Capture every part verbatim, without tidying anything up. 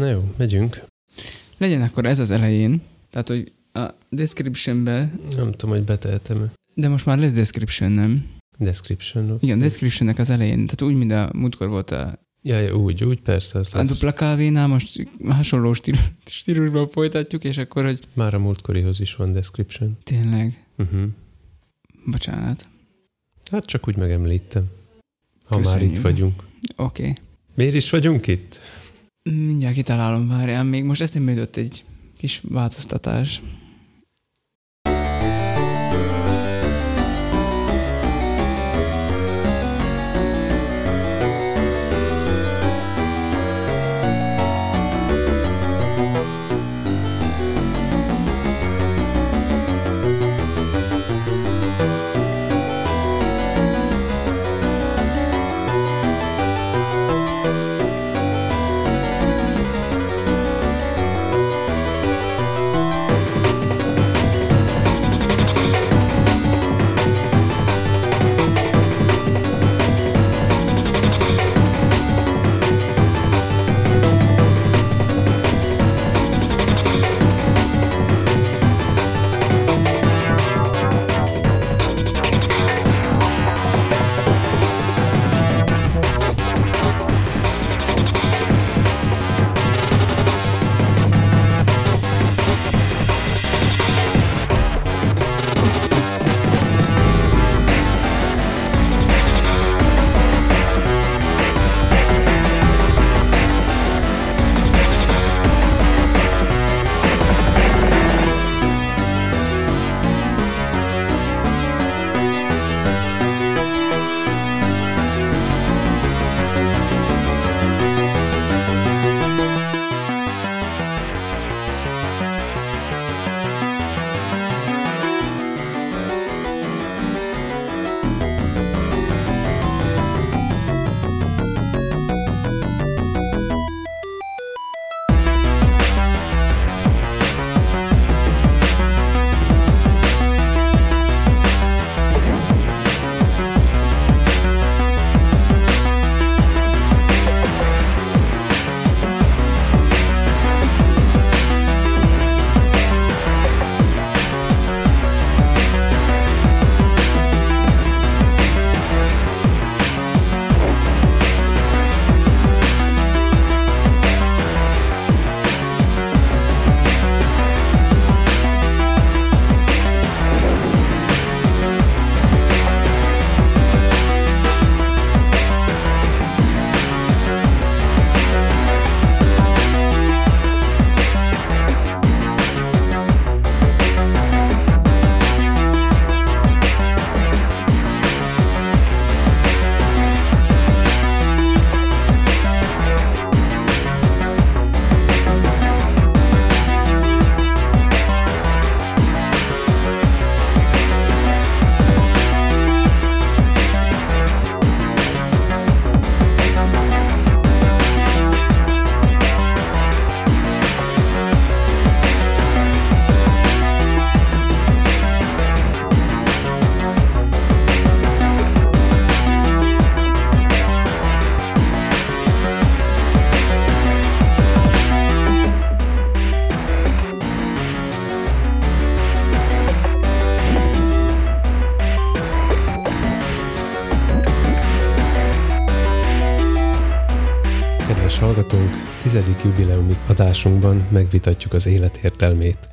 Na jó, megyünk. Legyen akkor ez az elején. Tehát, hogy a descriptionbe... Nem tudom, hogy betehetem-e. De most már lesz description, nem? Description. Igen, descriptionnek az elején. Tehát úgy, mint a múltkor volt a... Jaj, ja, úgy, úgy, persze, az lesz. A dupla kávénál most hasonló stílus, stílusban folytatjuk, és akkor, hogy... Már a múltkorihoz is van description. Tényleg? Uh-huh. Bocsánat. Hát csak úgy megemlítem. Ha Köszönjük. Már itt vagyunk. Oké. Okay. Miért is vagyunk itt? Mindjárt kitalálom, várjál. Még most eszembe jutott egy kis változtatás. Tizedik jubileumi adásunkban megvitatjuk az élet értelmét.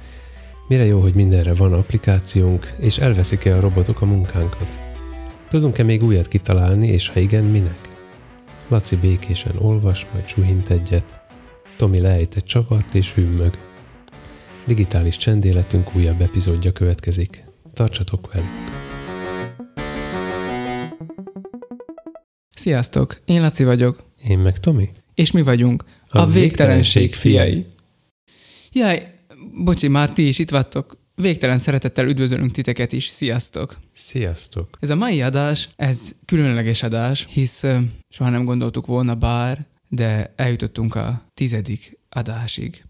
Mire jó, hogy mindenre van applikációnk, és elveszik-e a robotok a munkánkat? Tudunk-e még újat kitalálni, és ha igen, minek? Laci békésen olvas, majd suhint egyet. Tomi leejt egy csavart és hümmög. Digitális csendéletünk újabb epizódja következik. Tartsatok velünk! Sziasztok! Én Laci vagyok. Én meg Tomi. És mi vagyunk a, a végtelenség, végtelenség fiai. Jaj, bocsi, már ti is itt vattok. Végtelen szeretettel üdvözölünk titeket is. Sziasztok! Sziasztok! Ez a mai adás, ez különleges adás, hisz soha nem gondoltuk volna bár, de eljutottunk a tizedik adásig.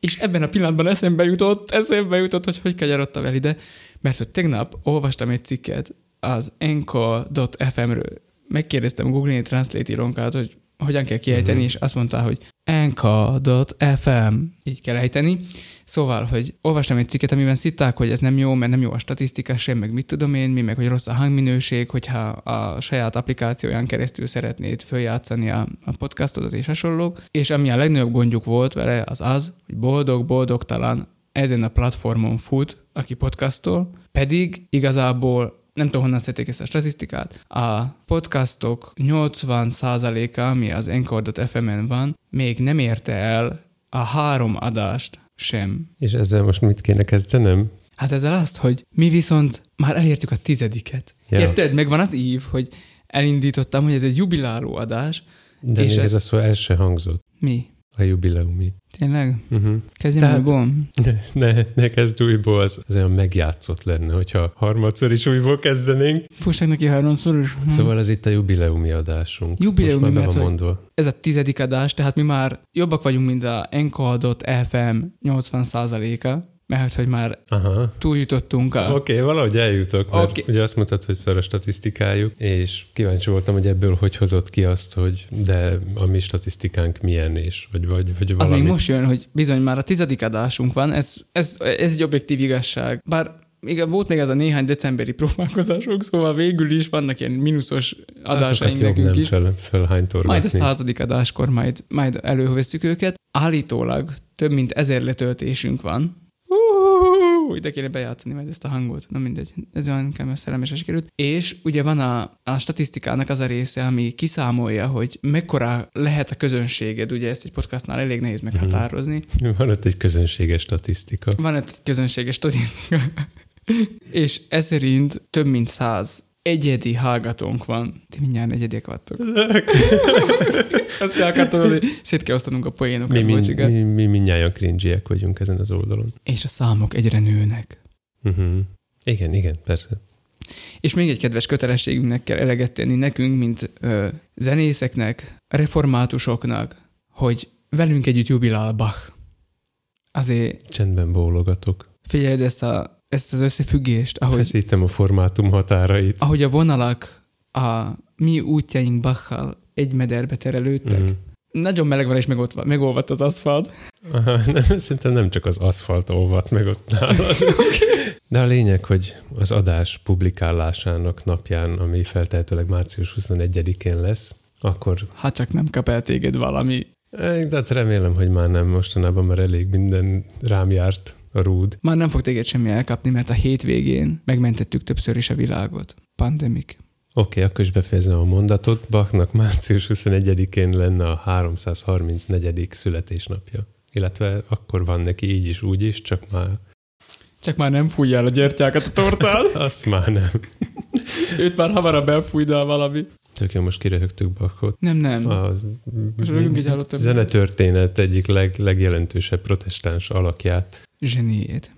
És ebben a pillanatban eszembe jutott, eszembe jutott, hogy hogy kagyarodtam el ide, mert hogy tegnap olvastam egy cikket az Enkol dot ef em-ről. Megkérdeztem Google Translate-ironkát, hogy hogyan kell kiejteni, mm-hmm. és azt mondta, hogy Enkol pont ef em, így kell ejteni. Szóval, hogy olvastam egy cikket, amiben szitták, hogy ez nem jó, mert nem jó a statisztika sem, meg mit tudom én, mi meg, hogy rossz a hangminőség, hogyha a saját applikációján keresztül szeretnéd följátszani a, a podcastodat és hasonlók. És ami a legnagyobb gondjuk volt vele, az az, hogy boldog-boldogtalan ezen a platformon fut, aki podcastol, pedig igazából nem tudom, honnan szedték ezt a statisztikát. A podcastok nyolcvan százaléka, ami az Enkol pont ef em-en van, még nem érte el a három adást sem. És ezzel most mit kéne kezdenem? Hát ezzel azt, hogy mi viszont már elértük a tizediket. Ja. Érted? Megvan az ív, hogy elindítottam, hogy ez egy jubiláló adás. De és még ez a szó el se hangzott. Mi? A jubileumi. Tényleg? Uh-huh. Kezdjem Tehát, újból? Ne, ne, ne kezdj újból, az, az olyan megjátszott lenne, hogyha harmadszor is újból kezdenénk. Fussak neki háromszor is. Hm. Szóval az itt a jubileumi adásunk. Jubileumi, mert mondva. Ez a tizedik adás, tehát mi már jobbak vagyunk, mint a Enkol pont ef em nyolcvan százaléka, mert hogy már Aha. túljutottunk a... Oké, okay, valahogy eljutok, mert okay. ugye azt mutat, hogy szar a statisztikájuk, és kíváncsi voltam, hogy ebből hogy hozott ki azt, hogy de a mi statisztikánk milyen, és vagy, vagy, vagy valami... Az még most jön, hogy bizony már a tizedik adásunk van, ez, ez, ez egy objektív igazság. Bár igen, volt még ez a néhány decemberi próbálkozások, szóval végül is vannak ilyen mínuszos adásaink nekünk is. Fel, majd a századik adáskor majd, majd előveszük őket. Állítólag több mint ezer letöltésünk van. Hú, ide kéne bejátszani majd ezt a hangot. Na mindegy, ez olyan inkább szellemesen sikerült. És ugye van a, a statisztikának az a része, ami kiszámolja, hogy mekkora lehet a közönséged. Ugye ezt egy podcastnál elég nehéz meghatározni. Van ott egy közönséges statisztika. Van ott egy közönséges statisztika. És ez szerint több mint száz egyedi hallgatónk van. Ti mindjárt egyediek vagytok. Azt akartam, hogy szét kell osztanunk a poénokat. Mi, mi, mi, mi mindjárt cringe-iek vagyunk ezen az oldalon. És a számok egyre nőnek. Uh-huh. Igen, igen, persze. És még egy kedves kötelességünknek kell eleget tenni nekünk, mint ö, zenészeknek, reformátusoknak, hogy velünk együtt jubilál Bach. Azért... Csendben bólogatok. Figyeld ezt a ezt az összefüggést, ahogy... Feszítem a formátum határait. Ahogy a vonalak a mi útjaink Bachal egy mederbe terelődtek. Mm. Nagyon meleg van, és megolva, megolvadt az aszfalt. Aha, nem, szerintem nem csak az aszfalt olvadt meg ott nálad. Okay. De a lényeg, hogy az adás publikálásának napján, ami feltehetőleg március huszonegyedikén lesz, akkor... Hát csak nem kap el téged valami. De hát remélem, hogy már nem, mostanában már elég minden rám járt. A rúd. Már nem fog téged semmi elkapni, mert a hétvégén megmentettük többször is a világot. Pandemik. Oké, okay, akkor is befejezem a mondatot. Bachnak március huszonegyedikén lenne a háromszázharmincnegyedik születésnapja. Illetve akkor van neki így is, úgy is, csak már... Csak már nem fújj el a gyertyákat a tortán. Azt már nem. Őt már hamarabb elfújdál valami. Tök jó, most kiröhögtük Bachot. Nem, nem. A zenetörténet egyik leg, legjelentősebb protestáns alakját. Zseniét.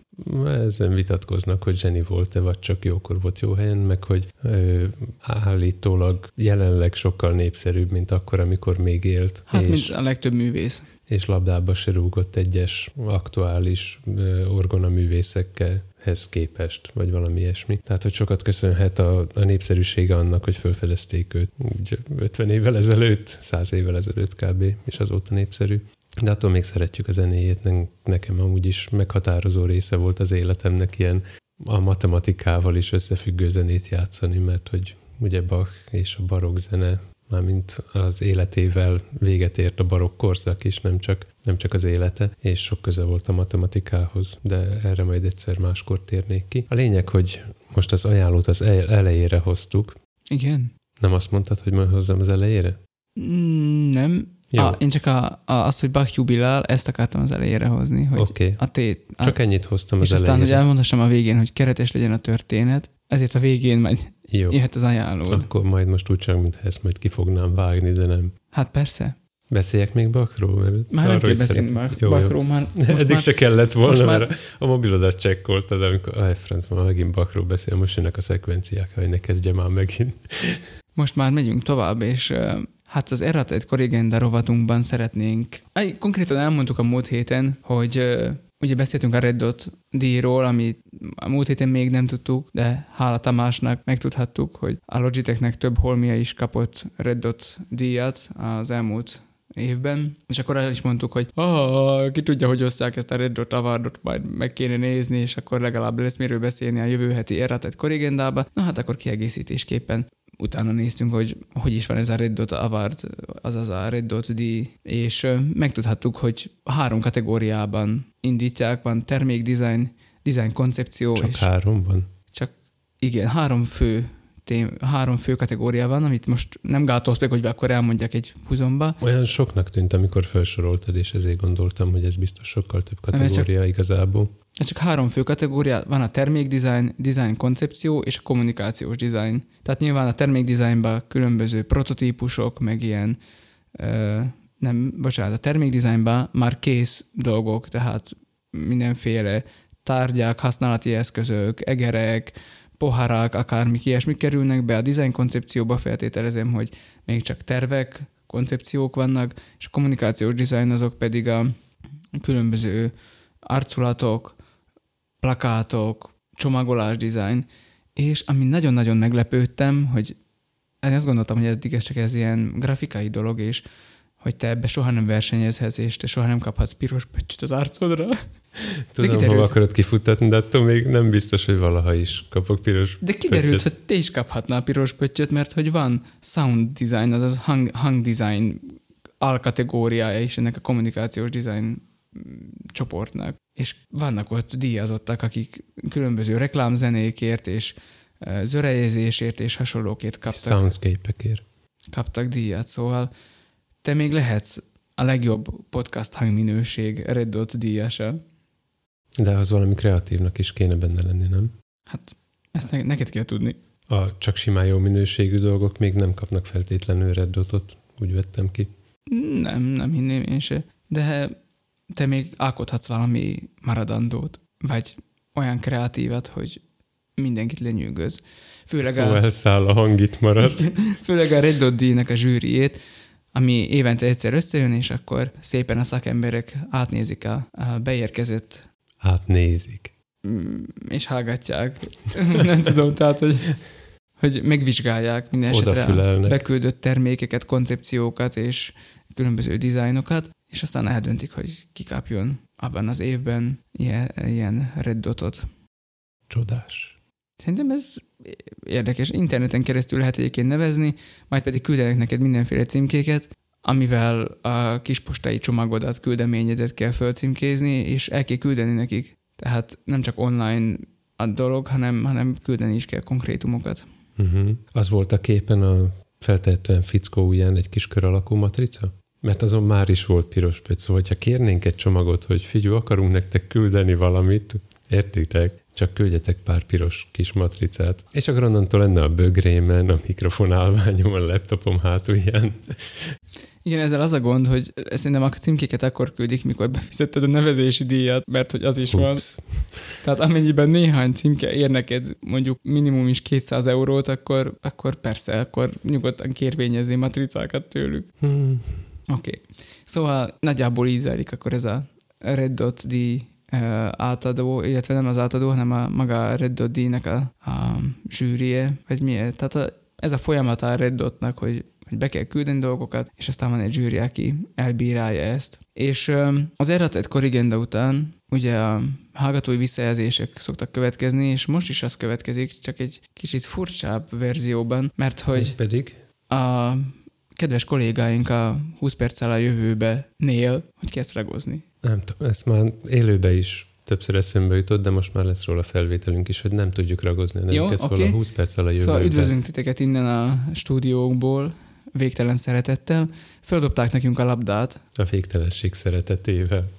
Ezzel vitatkoznak, hogy zseni volt-e, vagy csak jókor volt jó helyen, meg hogy ö, állítólag jelenleg sokkal népszerűbb, mint akkor, amikor még élt. Hát, és, mint a legtöbb művész. És labdába se rúgott egyes aktuális ö, orgonaművészekhez képest, vagy valami ilyesmi. Tehát, hogy sokat köszönhet a, a népszerűsége annak, hogy felfedezték őt úgy ötven évvel ezelőtt, száz évvel ezelőtt kb. És azóta népszerű. De attól még szeretjük a zenéjét, nekem amúgy is meghatározó része volt az életemnek ilyen a matematikával is összefüggő zenét játszani, mert hogy ugye Bach és a barokk zene, mármint az életével véget ért a barokk korszak is, nem csak, nem csak az élete, és sok köze volt a matematikához, de erre majd egyszer máskor térnék ki. A lényeg, hogy most az ajánlót az elejére hoztuk. Igen. Nem azt mondtad, hogy majd hozzam az elejére? Mm, nem. Ah, én csak a, a, azt, hogy Bach jubilál, ezt akartam az elejére hozni. Hogy okay. a tét, a, csak ennyit hoztam az elejére. És aztán, elejére. Hogy elmondhassam a végén, hogy keretes legyen a történet, ezért a végén majd Jó. jöhet az ajánlód. Akkor majd most úgy sem, mintha ezt majd ki fognám vágni, de nem. Hát persze. Beszéljek még Bachról? Mert már nem kell beszélni Bachról. Már, eddig már, se kellett volna, mert már... a mobilodat csekkoltad, amikor aj, franc, már megint Bachról beszél, most jönnek a szekvenciák, hogy ne kezdje már megint. Most már megyünk tovább, és... Hát az errated korrigenda rovatunkban szeretnénk. Konkrétan elmondtuk a múlt héten, hogy uh, ugye beszéltünk a Red Dot díjról, ami a múlt héten még nem tudtuk, de hála Tamásnak megtudhattuk, hogy a Logitechnek több holmia is kapott Red Dot díjat az elmúlt évben, és akkor el is mondtuk, hogy ah, ki tudja, hogy osztják ezt a Red Dot Awardot, majd meg kéne nézni, és akkor legalább lesz miről beszélni a jövő heti erratett korrigendába. Na hát akkor kiegészítésképpen utána néztünk, hogy hogy is van ez a Red Dot Award, azaz a Red Dot díj, és megtudhattuk, hogy három kategóriában indítják, van termék, design, design koncepció. Csak és három van? Csak, igen, három fő Tém, három fő kategória van, amit most nem gátolsz meg, hogy akkor elmondjak egy húzomba. Olyan soknak tűnt, amikor felsoroltad, és ezért gondoltam, hogy ez biztos sokkal több kategória csak, igazából. Csak három fő kategória, van a termékdesign, design koncepció és a kommunikációs design. Tehát nyilván a termékdesignban különböző prototípusok, meg ilyen, ö, nem, bocsánat, a termékdesignban már kész dolgok, tehát mindenféle tárgyak, használati eszközök, egerek, poharak, akármik ilyesmik kerülnek be. A design koncepcióba feltételezem, hogy még csak tervek, koncepciók vannak, és a kommunikációs design azok pedig a különböző arculatok, plakátok, csomagolás design, és ami nagyon-nagyon meglepődtem, hogy én azt gondoltam, hogy eddig ez csak ez ilyen grafikai dolog, és hogy te ebbe soha nem versenyezhetsz, és te soha nem kaphatsz piros pöttyöt az arcodra. Tudom, hova akarod kifuttatni, de attól még nem biztos, hogy valaha is kapok piros pöttyöt. De kiderült, pöttyöt. Hogy te is kaphatnál piros pöttyöt, mert hogy van sound design, azaz hang, hang design alkategóriája is ennek a kommunikációs design csoportnak. És vannak ott díjazottak, akik különböző reklámzenékért és zörejezésért és hasonlókért kaptak. Soundscape-ekért. Kaptak díjat, szóval te még lehetsz a legjobb podcast hangminőség Red Dot díjasa. De az valami kreatívnak is kéne benne lenni, nem? Hát ezt ne- neked kell tudni. A csak simán jó minőségű dolgok még nem kapnak feltétlenül Red Dotot, úgy vettem ki. Nem, nem hinném én se. De te még alkothatsz valami maradandót, vagy olyan kreatívat, hogy mindenkit lenyűgöz. Főleg szóval a... száll a hang itt marad. Főleg a Red Dot díjnak a zsűriét, ami évente egyszer összejön, és akkor szépen a szakemberek átnézik a, a beérkezett... Átnézik. És hallgatják. Nem tudom, tehát, hogy, hogy megvizsgálják minden esetre beküldött termékeket, koncepciókat és különböző dizájnokat, és aztán eldöntik, hogy ki kapjon abban az évben ilyen, ilyen Red Dotot. Csodás. Szerintem ez érdekes. Interneten keresztül lehet egyébként nevezni, majd pedig küldenek neked mindenféle címkéket, amivel a kispostai csomagodat, küldeményedet kell fölcímkézni, és el kell küldeni nekik. Tehát nem csak online a dolog, hanem, hanem küldeni is kell konkrétumokat. Uh-huh. Az volt a képen a feltehetően fickó ujján egy kis kör alakú matrica? Mert azon már is volt piros pötty, szóval ha kérnénk egy csomagot, hogy figyelj, akarunk nektek küldeni valamit, értitek? Csak küldjetek pár piros kis matricát. És akkor onnantól lenne a bögrémen, a mikrofonálványom, a laptopom hátulján. Igen, ezzel az a gond, hogy szerintem a címkéket akkor küldik, mikor befizetted a nevezési díjat, mert hogy az is Ups. Van. Tehát amennyiben néhány címke ér neked mondjuk minimum is kétszáz eurót, akkor, akkor persze, akkor nyugodtan kérvényezni matricákat tőlük. Hmm. Oké. Okay. Szóval nagyjából így zárik akkor ez a Red Dot díj átadó, illetve nem az átadó, hanem a maga a Red Dot díjnak a, a zsűrie, vagy miért. Tehát a, ez a folyamat a Red Dotnak, hogy, hogy be kell küldeni dolgokat, és aztán van egy zsűri, aki elbírálja ezt. És az erratett korrigenda után ugye a hallgatói visszajelzések szoktak következni, és most is az következik, csak egy kicsit furcsább verzióban, mert hogy pedig a kedves kollégáink a húsz perccel a jövőbe nél, hogy kezd ragozni. Nem tudom, ezt már élőbe is többször eszembe jutott, de most már lesz róla felvételünk is, hogy nem tudjuk ragozni a nevünket, szóval okay. A húsz perccel a jövőbe. Szóval üdvözlünk titeket innen a stúdiókból, végtelen szeretettel. Földobták nekünk a labdát. A végtelenség szeretetével.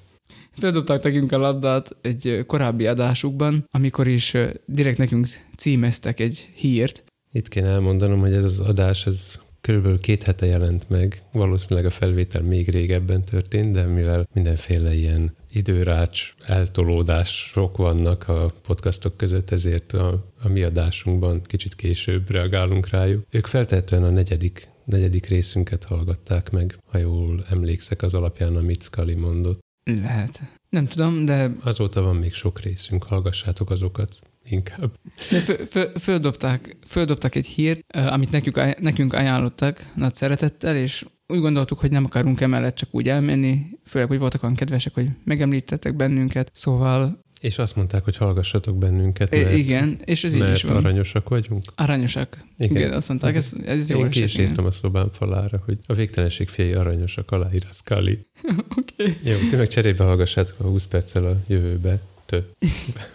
Földobták nekünk a labdát egy korábbi adásukban, amikor is direkt nekünk címeztek egy hírt. Itt kéne elmondanom, hogy ez az adás, ez... körülbelül két hete jelent meg, valószínűleg a felvétel még régebben történt, de mivel mindenféle ilyen időrács, eltolódások vannak a podcastok között, ezért a, a mi adásunkban kicsit később reagálunk rájuk. Ők feltétlenül a negyedik, negyedik részünket hallgatták meg, ha jól emlékszek az alapján, amit Szkali mondott. Lehet. Nem tudom, de... Azóta van még sok részünk, hallgassátok azokat inkább. De f- f- földobták, földobták egy hírt, amit nekünk, nekünk ajánlottak nagy szeretettel, és úgy gondoltuk, hogy nem akarunk emellett csak úgy elmenni, főleg, hogy voltak olyan kedvesek, hogy megemlítettek bennünket, szóval... És azt mondták, hogy hallgassatok bennünket, mert, igen, és ez így is van. Aranyosak vagyunk. Aranyosak. Igen, igen azt mondták, ez, ez jó. Én ki is írtam a szobám falára, hogy a végtelenség fiai aranyosak, aláír a Scully. Oké. Okay. Jó, ti meg cserébe hallgassátok a húsz perccel a jövőbe. Tö.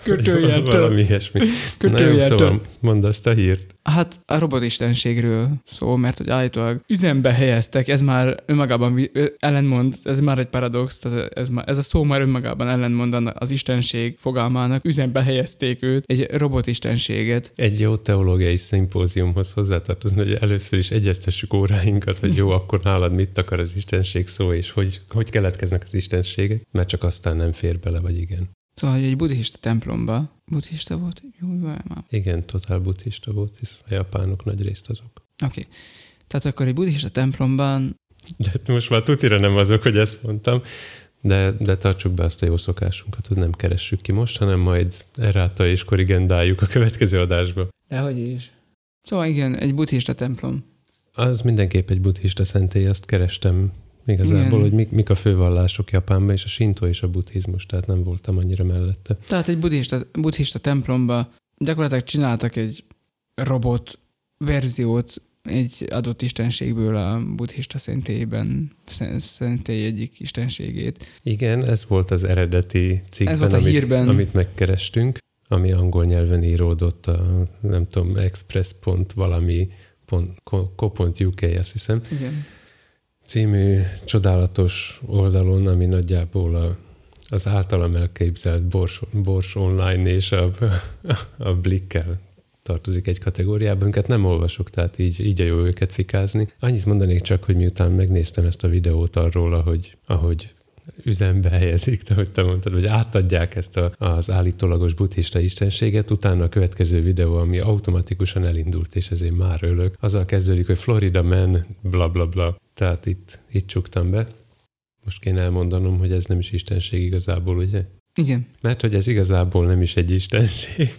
Kötőjel tő. Valami ilyesmi. Kötőjel tő. Szóval mondd azt a hírt. Hát a robotistenségről szó, mert hogy állítólag üzembe helyeztek, ez már önmagában ellenmond, ez már egy paradox, ez, már, ez a szó már önmagában ellenmond az istenség fogalmának, üzembe helyezték őt, egy robotistenséget. Egy jó teológiai szimpóziumhoz hozzátartozni, hogy először is egyeztessük óráinkat, hogy jó, akkor nálad mit akar az istenség szó, és hogy, hogy keletkeznek az istenségek, mert csak aztán nem fér bele, vagy igen. Szóval, egy buddhista templomba. Buddhista volt? Jó, már. Igen, totál buddhista volt, hisz a japánok nagy részt azok. Oké. Okay. Tehát akkor egy buddhista templomban... De most már tutira nem azok, hogy ezt mondtam, de, de tartsuk be azt a jó szokásunkat, hogy nem keressük ki most, hanem majd erráta és korrigendáljuk a következő adásba. Dehogy is. Szóval igen, egy buddhista templom. Az mindenképp egy buddhista szentély, azt kerestem igazából, igen. Hogy mik, mik a fővallások Japánban, és a sintó és a buddhizmus, tehát nem voltam annyira mellette. Tehát egy buddhista, buddhista templomba gyakorlatilag csináltak egy robot verziót egy adott istenségből a buddhista szentélyben, szentély egyik istenségét. Igen, ez volt az eredeti cikkben, amit, amit megkerestünk, ami angol nyelven íródott a, nem tudom, express pont valami pont co pont u k, azt hiszem. Igen. Című csodálatos oldalon, ami nagyjából a, az általam elképzelt bors, bors online és a, a Blickkel tartozik egy kategóriában, őket nem olvasok, tehát így, így a jó őket fikázni. Annyit mondanék csak, hogy miután megnéztem ezt a videót arról, ahogy, ahogy üzembe helyezik, de hogy te mondtad, hogy átadják ezt a, az állítólagos buddhista istenséget, utána a következő videó, ami automatikusan elindult, és ezért már ölök, azzal kezdődik, hogy Florida man, bla bla bla. Tehát itt, itt csuktam be. Most kéne elmondanom, hogy ez nem is istenség igazából, ugye? Igen. Mert hogy ez igazából nem is egy istenség.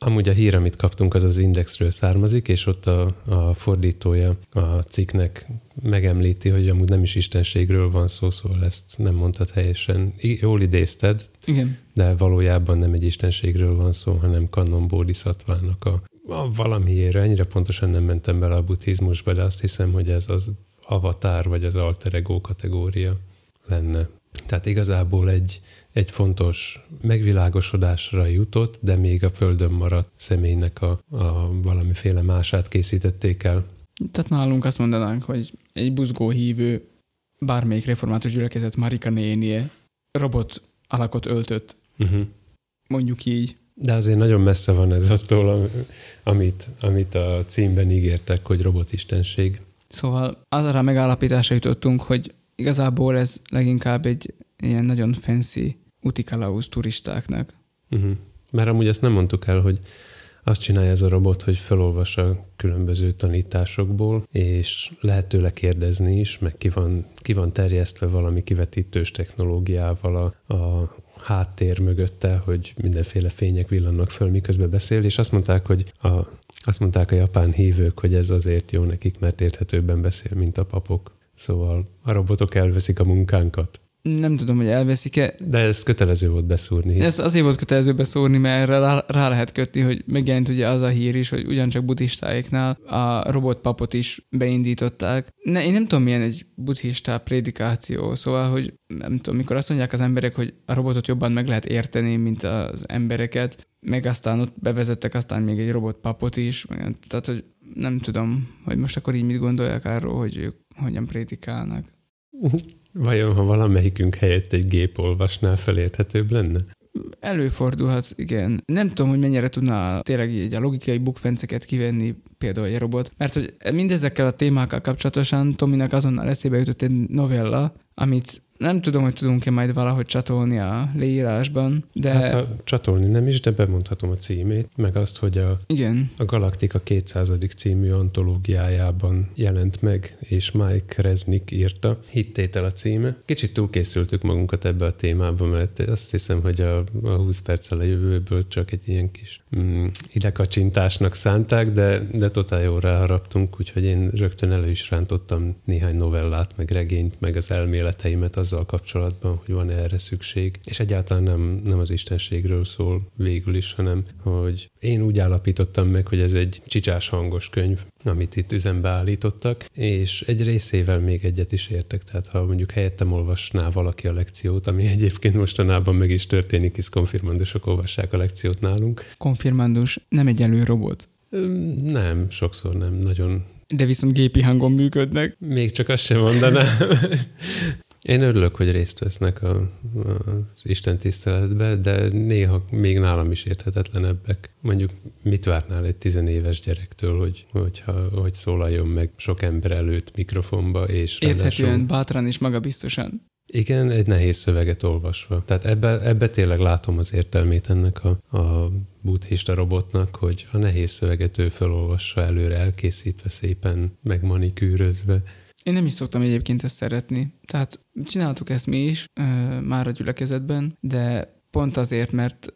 Amúgy a hír, amit kaptunk, az az Indexről származik, és ott a, a fordítója a cikknek megemlíti, hogy amúgy nem is istenségről van szó, szóval ezt nem mondtad helyesen. Jól idézted, igen. De valójában nem egy istenségről van szó, hanem kannon bódhiszattvának a valamiért, ennyire pontosan nem mentem bele a buddhizmusba, de azt hiszem, hogy ez az avatar vagy az alter ego kategória lenne. Tehát igazából egy, egy fontos megvilágosodásra jutott, de még a földön maradt személynek a, a valamiféle mását készítették el. Tehát nálunk azt mondanánk, hogy egy buzgó hívő bármelyik református gyülekezet Marika nénie robot alakot öltött, uh-huh. Mondjuk így. De azért nagyon messze van ez attól, amit, amit a címben ígértek, hogy robotistenség. Szóval azra megállapításra jutottunk, hogy igazából ez leginkább egy ilyen nagyon fancy utikalauz turistáknak. Uh-huh. Mert amúgy ezt nem mondtuk el, hogy azt csinálja ez a robot, hogy felolvassa különböző tanításokból, és lehet tőle kérdezni is, meg ki van, ki van terjesztve valami kivetítős technológiával a, a háttér mögötte, hogy mindenféle fények villannak föl, miközben beszél, és azt mondták, hogy a, azt mondták a japán hívők, hogy ez azért jó nekik, mert érthetőbben beszél, mint a papok. Szóval a robotok elveszik a munkánkat. Nem tudom, hogy elveszik-e. De ez kötelező volt beszúrni. Hisz. Ez azért volt kötelező beszúrni, mert rá, rá lehet kötni, hogy megjelent ugye az a hír is, hogy ugyancsak buddhistáiknál a robotpapot is beindították. Ne, én nem tudom, milyen egy buddhista prédikáció, szóval, hogy nem tudom, mikor azt mondják az emberek, hogy a robotot jobban meg lehet érteni, mint az embereket, meg aztán ott bevezettek aztán még egy robotpapot is, tehát, hogy nem tudom, hogy most akkor így mit gondolják arról, hogy ők hogyan prédikálnak. Vajon, ha valamelyikünk helyett egy gép olvasná, felérthetőbb lenne? Előfordulhat, igen. Nem tudom, hogy mennyire tudná tényleg így a logikai bukfenceket kivenni például egy robot, mert hogy mindezekkel a témákkal kapcsolatosan Tominak azonnal eszébe jutott egy novella, amit Nem tudom, hogy tudunk-e majd valahogy csatolni a leírásban, de... Hát ha csatolni nem is, de bemondhatom a címét, meg azt, hogy a, igen. a Galaktika kétszáz című antológiájában jelent meg, és Mike Resnick írta. Hittétel a címe. Kicsit túlkészültük magunkat ebbe a témába, mert azt hiszem, hogy a, a húsz perccel a jövőből csak egy ilyen kis mm, idekacsintásnak szánták, de, de totál jól ráharaptunk, úgyhogy én rögtön elő is rántottam néhány novellát, meg regényt, meg az elméleteimet az azzal kapcsolatban, hogy van erre szükség. És egyáltalán nem, nem az istenségről szól végül is, hanem hogy én úgy állapítottam meg, hogy ez egy csicsás hangos könyv, amit itt üzembe állítottak, és egy részével még egyet is értek. Tehát ha mondjuk helyettem olvasná valaki a lekciót, ami egyébként mostanában meg is történik, hisz konfirmandusok olvassák a lekciót nálunk. Konfirmandus nem egyenlő robot? Nem, sokszor nem, nagyon. De viszont gépi hangon működnek? Még csak azt sem mondanám. Én örülök, hogy részt vesznek a, az Isten tiszteletbe, de néha még nálam is érthetetlenebbek. Mondjuk mit várnál egy tizenéves gyerektől, hogy, hogyha, hogy szólaljon meg sok ember előtt mikrofonba, és érthetően, ráadásul... bátran és magabiztosan. Igen, egy nehéz szöveget olvasva. Tehát ebbe, ebbe tényleg látom az értelmét ennek a, a buddhista robotnak, hogy a nehéz szöveget ő felolvassa előre, elkészítve szépen, megmanikűrözve. Én nem is szoktam egyébként ezt szeretni. Tehát csináltuk ezt mi is, ö, már a gyülekezetben, de pont azért, mert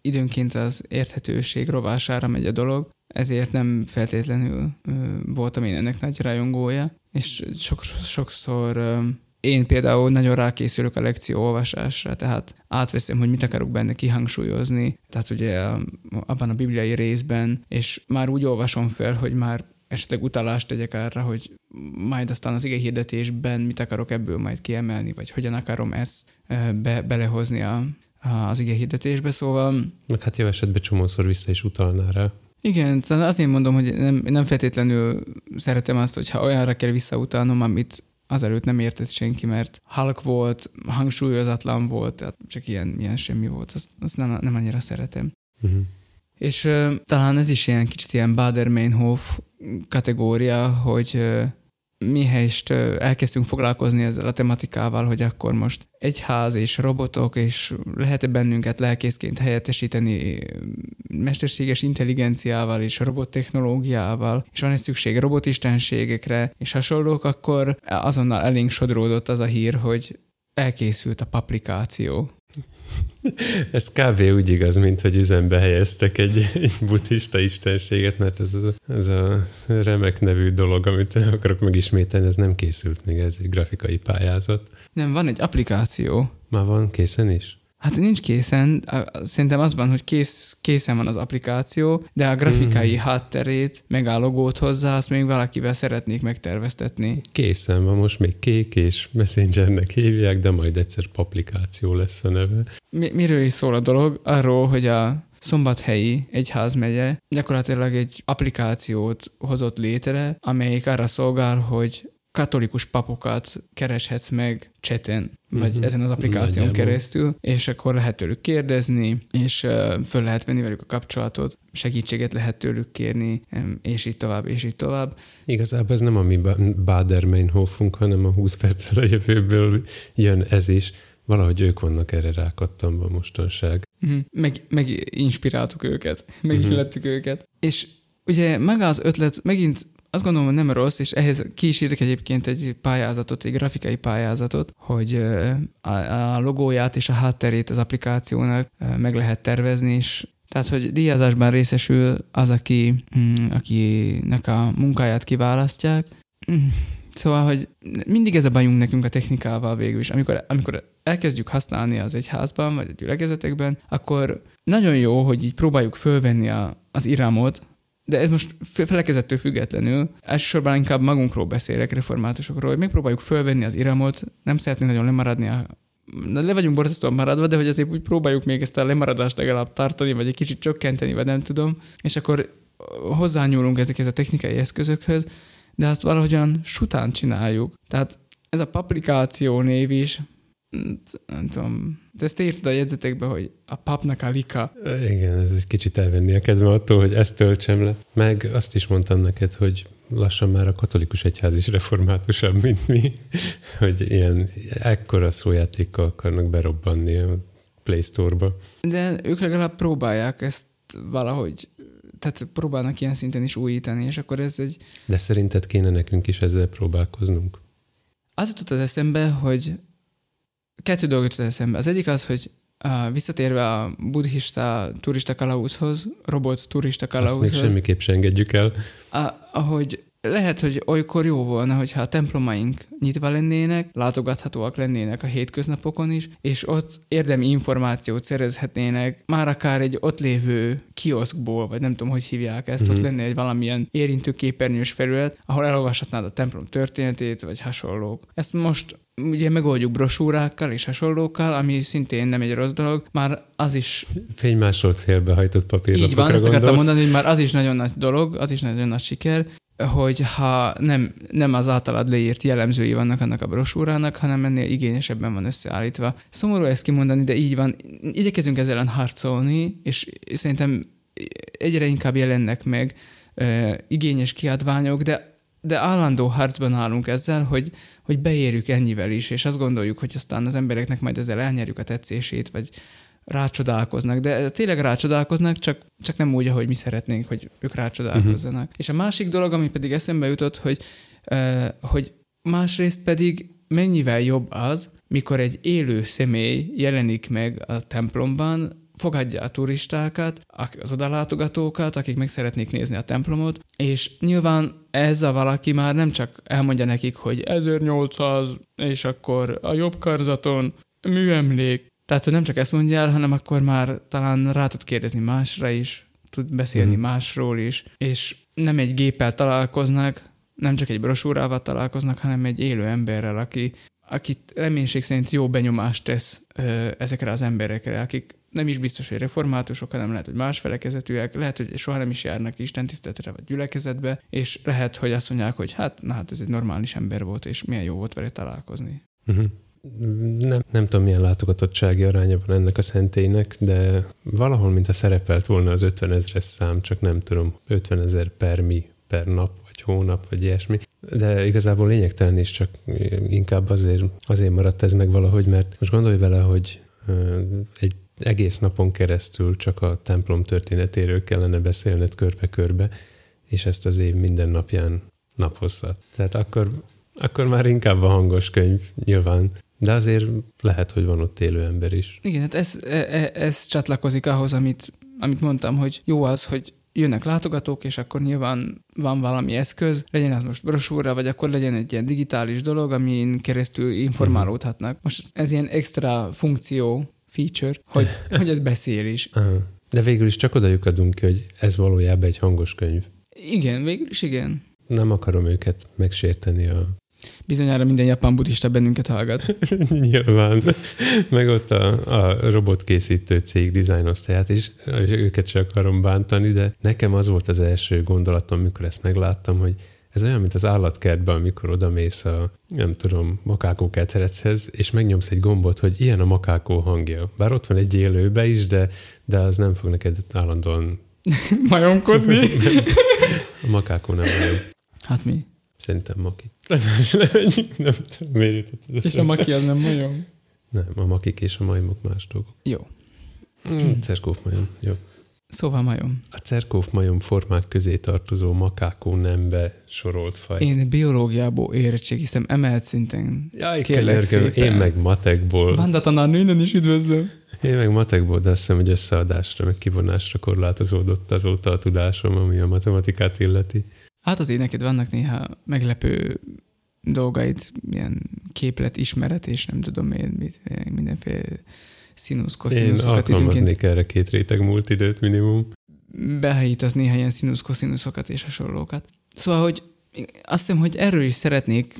időnként az érthetőség rovására megy a dolog, ezért nem feltétlenül ö, voltam én ennek nagy rajongója, és sok, sokszor ö, én például nagyon rákészülök a lekció olvasásra, tehát átveszem, hogy mit akarok benne kihangsúlyozni, tehát ugye abban a bibliai részben, és már úgy olvasom fel, hogy már esetleg utalást tegyek arra, hogy majd aztán az ige hirdetésben mit akarok ebből majd kiemelni, vagy hogyan akarom ezt be, belehozni a, a, az ige hirdetésbe, szóval... Meg hát jó esetben csomószor vissza is utalná rá. Igen, szóval azért mondom, hogy nem, nem feltétlenül szeretem azt, hogyha olyanra kell visszautalnom, amit azelőtt nem értett senki, mert halk volt, hangsúlyozatlan volt, tehát csak ilyen, ilyen semmi volt, azt, azt nem, nem annyira szeretem. Uh-huh. És uh, talán ez is ilyen kicsit ilyen Bader-Meinhof kategória, hogy uh, mihelyest uh, elkezdtünk foglalkozni ezzel a tematikával, hogy akkor most egyház és robotok, és lehet-e bennünket lelkészként helyettesíteni mesterséges intelligenciával és robottechnológiával, és van-e szükség robotistenségekre és hasonlók, akkor azonnal elénk sodródott az a hír, hogy elkészült a paplikáció. Ez kb. Úgy igaz, mint hogy üzembe helyeztek egy, egy buddhista istenséget, mert ez, ez, a, ez a remek nevű dolog, amit akarok megismételni, ez nem készült még, ez egy grafikai pályázat. Nem, van egy applikáció. Már van készen is? Hát nincs készen, szerintem az van, hogy kész, készen van az applikáció, de a grafikai mm. hátterét, meg a logót hozzá, azt még valakivel szeretnék megterveztetni. Készen van, most még kék és messengernek hívják, de majd egyszer applikáció lesz a neve. Mi, miről is szól a dolog? Arról, hogy a Szombathelyi egyházmegye gyakorlatilag egy applikációt hozott létre, amelyik arra szolgál, hogy katolikus papokat kereshetsz meg cseten, vagy uh-huh. ezen az applikáción Nagyjából. keresztül, és akkor lehet tőlük kérdezni, és uh, föl lehet venni velük a kapcsolatot, segítséget lehet tőlük kérni, és így tovább, és így tovább. Igazából ez nem a mi Bader-Meinhofunk, hanem a húsz perccel a jövőből jön ez is. Valahogy ők vannak erre rákattanva mostanság. Uh-huh. Meg, meg inspiráltuk őket, megillettük uh-huh. őket. És ugye maga az ötlet megint azt gondolom, hogy nem rossz, és ehhez ki is írtak egyébként egy pályázatot, egy grafikai pályázatot, hogy a logóját és a hátterét az applikációnak meg lehet tervezni, és tehát, hogy díjazásban részesül az, aki, akinek a munkáját kiválasztják. Szóval, hogy mindig ez a bajunk nekünk a technikával végül is. Amikor, amikor elkezdjük használni az egyházban, vagy a gyülekezetekben, akkor nagyon jó, hogy így próbáljuk fölvenni a, az iramot, de ez most felekezettől függetlenül, elsősorban inkább magunkról beszélek, reformátusokról, hogy megpróbáljuk fölvenni az iramot, nem szeretnénk nagyon lemaradni, a... le vagyunk borzasztóan maradva, de hogy azért úgy próbáljuk még ezt a lemaradást legalább tartani, vagy egy kicsit csökkenteni, vagy nem tudom, és akkor hozzányúlunk ezekhez a technikai eszközökhöz, de azt valahogyan sután csináljuk. Tehát ez a paplikáció név is, nem tudom, de ezt írtad a jegyzetekbe, hogy a papnak a lika. Igen, ez egy kicsit elvenni a kedve attól, hogy ezt töltsem le. Meg azt is mondtam neked, hogy lassan már a katolikus egyház is reformátusabb, mint mi, hogy ilyen ekkora szójátékkal akarnak berobbanni a Play Store-ba. De ők legalább próbálják ezt valahogy, tehát próbálnak ilyen szinten is újítani, és akkor ez egy... De szerinted kéne nekünk is ezzel próbálkoznunk? Az jutott az eszembe, hogy kettő dolgot jutott eszembe. Az egyik az, hogy Uh, visszatérve a buddhista turista kalauzhoz, robot turista kalauzhoz. Azt még semmiképp se engedjük el. Uh, ahogy lehet, hogy olykor jó volna, hogyha a templomaink nyitva lennének, látogathatóak lennének a hétköznapokon is, és ott érdemi információt szerezhetnének, már akár egy ott lévő kioszkból, vagy nem tudom, hogy hívják ezt, uh-huh. Ott lenne egy valamilyen érintőképernyős felület, ahol elolvashatnád a templom történetét, vagy hasonlók. Ezt most ugye megoldjuk brosúrákkal és hasonlókkal, ami szintén nem egy rossz dolog, már az is... Fénymásolt félbehajtott papírlapokra gondolsz. Így van, ezt akartam mondani, hogy már az is nagyon nagy dolog, az is nagyon nagy siker, hogy ha nem, nem az általad leírt jellemzői vannak annak a brosúrának, hanem ennél igényesebben van összeállítva. Szomorú ezt kimondani, de így van. Igyekezünk ezzel ellen harcolni, és szerintem egyre inkább jelennek meg e, igényes kiadványok, de de állandó harcban állunk ezzel, hogy, hogy beérjük ennyivel is, és azt gondoljuk, hogy aztán az embereknek majd ezzel elnyerjük a tetszését, vagy rácsodálkoznak, de tényleg rácsodálkoznak, csak, csak nem úgy, ahogy mi szeretnénk, hogy ők rácsodálkozzanak. Uh-huh. És a másik dolog, ami pedig eszembe jutott, hogy, uh, hogy másrészt pedig mennyivel jobb az, mikor egy élő személy jelenik meg a templomban, fogadja a turistákat, az odalátogatókat, akik meg szeretnék nézni a templomot, és nyilván ez a valaki már nem csak elmondja nekik, hogy ezernyolcszáz, és akkor a jobb karzaton műemlék. Tehát, hogy nem csak ezt mondja el, hanem akkor már talán rá tud kérdezni másra is, tud beszélni hmm. másról is, és nem egy géppel találkoznak, nem csak egy brosúrával találkoznak, hanem egy élő emberrel, aki, akit reménység szerint jó benyomást tesz ö, ezekre az emberekre, akik nem is biztos, hogy reformátusok, hanem lehet, hogy más felekezetűek, lehet, hogy soha nem is járnak istentiszteletre vagy gyülekezetbe, és lehet, hogy azt mondják, hogy hát, na hát ez egy normális ember volt, és milyen jó volt vele találkozni. Uh-huh. Nem, nem tudom, milyen látogatottsági aránya van ennek a szentélynek, de valahol, mintha szerepelt volna az ötvenezres szám, csak nem tudom, ötvenezer per mi, per nap, vagy hónap, vagy ilyesmi. De igazából lényegtelen is, csak inkább azért, azért maradt ez meg valahogy, mert most gondolj vele, hogy egy egész napon keresztül csak a templom történetéről kellene beszélned körbe-körbe, és ezt az év minden napján naphosszat. Tehát akkor, akkor már inkább a hangos könyv nyilván, de azért lehet, hogy van ott élő ember is. Igen, hát ez, ez, ez csatlakozik ahhoz, amit, amit mondtam, hogy jó az, hogy jönnek látogatók, és akkor nyilván van valami eszköz, legyen az most brosúra, vagy akkor legyen egy ilyen digitális dolog, amin keresztül informálódhatnak. Most ez ilyen extra funkció, feature, hogy, hogy ez beszél is. Aha. De végül is csak odajuk adunk ki, hogy ez valójában egy hangos könyv. Igen, végül is igen. Nem akarom őket megsérteni a... Bizonyára minden japán buddhista bennünket hallgat. Nyilván. Meg ott a, a robotkészítő cég dizájnosztáját is, és őket sem akarom bántani, de nekem az volt az első gondolatom, amikor ezt megláttam, hogy ez olyan, mint az állatkertben, amikor odamész a, nem tudom, makákókertrechez, és megnyomsz egy gombot, hogy ilyen a makákó hangja. Bár ott van egy élőbe is, de, de az nem fog neked állandóan... majomkodni? A makákó nem majom. Hát mi? Szerintem maki. Nem tudom, és a maki az nem majom? Nem, a makik és a majmok más dolgok. Jó. Hmm. Cerkóf majom, jó. Szóval majom. A cerkófmajom formák közé tartozó makákó nembe sorolt faj. Én biológiából érettségiztem emelt szinten. Jaj, kérlek, én meg matekból. Vanda tanár nőnön is üdvözlöm. Én meg matekból, de azt hiszem, hogy összeadásra, meg kivonásra korlátozódott azóta a tudásom, ami a matematikát illeti. Hát azért neked vannak néha meglepő dolgait, ilyen képletismeret, és nem tudom én, mindenféle... színusz, koszínuszokat. Én alkalmaznék erre két réteg múlt időt minimum. Behajítasz néha ilyen színusz, koszínuszokat és hasonlókat. Szóval, hogy azt hiszem, hogy erről is szeretnék,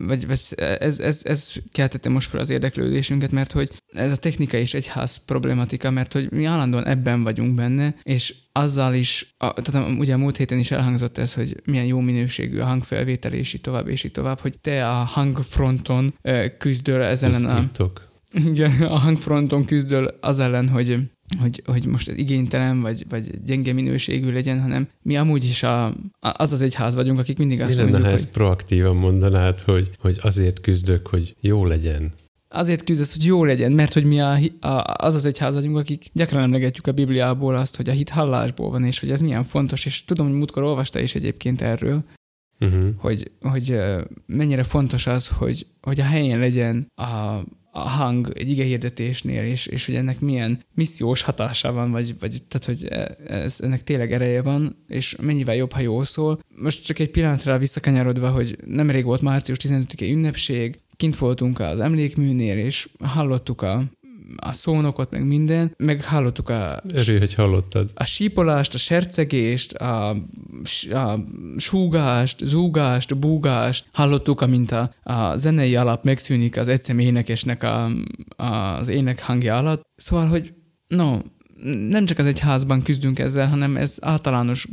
vagy, vagy ez, ez, ez keltette most fel az érdeklődésünket, mert hogy ez a technika is egyház problematika, mert hogy mi állandóan ebben vagyunk benne, és azzal is, a, tehát ugye a múlt héten is elhangzott ez, hogy milyen jó minőségű a hangfelvétel, és így tovább, és így tovább, hogy te a hangfronton küzdöl ezen a... Igen, a hangfronton küzdöl az ellen, hogy hogy, hogy most igénytelen, vagy, vagy gyenge minőségű legyen, hanem mi amúgy is a, a, az az egyház vagyunk, akik mindig azt mi mondjuk, lenne, hogy... ezt proaktívan mondanád, hogy, hogy azért küzdök, hogy jó legyen. Azért küzdesz, hogy jó legyen, mert hogy mi a, a, az az egyház vagyunk, akik gyakran emlegetjük a Bibliából azt, hogy a hit hallásból van, és hogy ez milyen fontos, és tudom, hogy múltkor olvasta is egyébként erről, uh-huh. hogy, hogy mennyire fontos az, hogy, hogy a helyén legyen a... a hang egy igehirdetésnél, és, és hogy ennek milyen missziós hatása van, vagy, vagy tehát, hogy ez, ennek tényleg ereje van, és mennyivel jobb, ha jól szól. Most csak egy pillanatra visszakanyarodva, hogy nemrég volt március tizenötödike ünnepség, kint voltunk az emlékműnél, és hallottuk a, a szónokot, meg minden, meg hallottuk a... Örülj, hogy hallottad. A sípolást, a sercegést, a, a súgást, zúgást, búgást, hallottuk, amint a, a zenei alap megszűnik az egyszemélyi énekesnek a, a, az ének hangja alatt. Szóval, hogy no, nem csak az egyházban küzdünk ezzel, hanem ez általános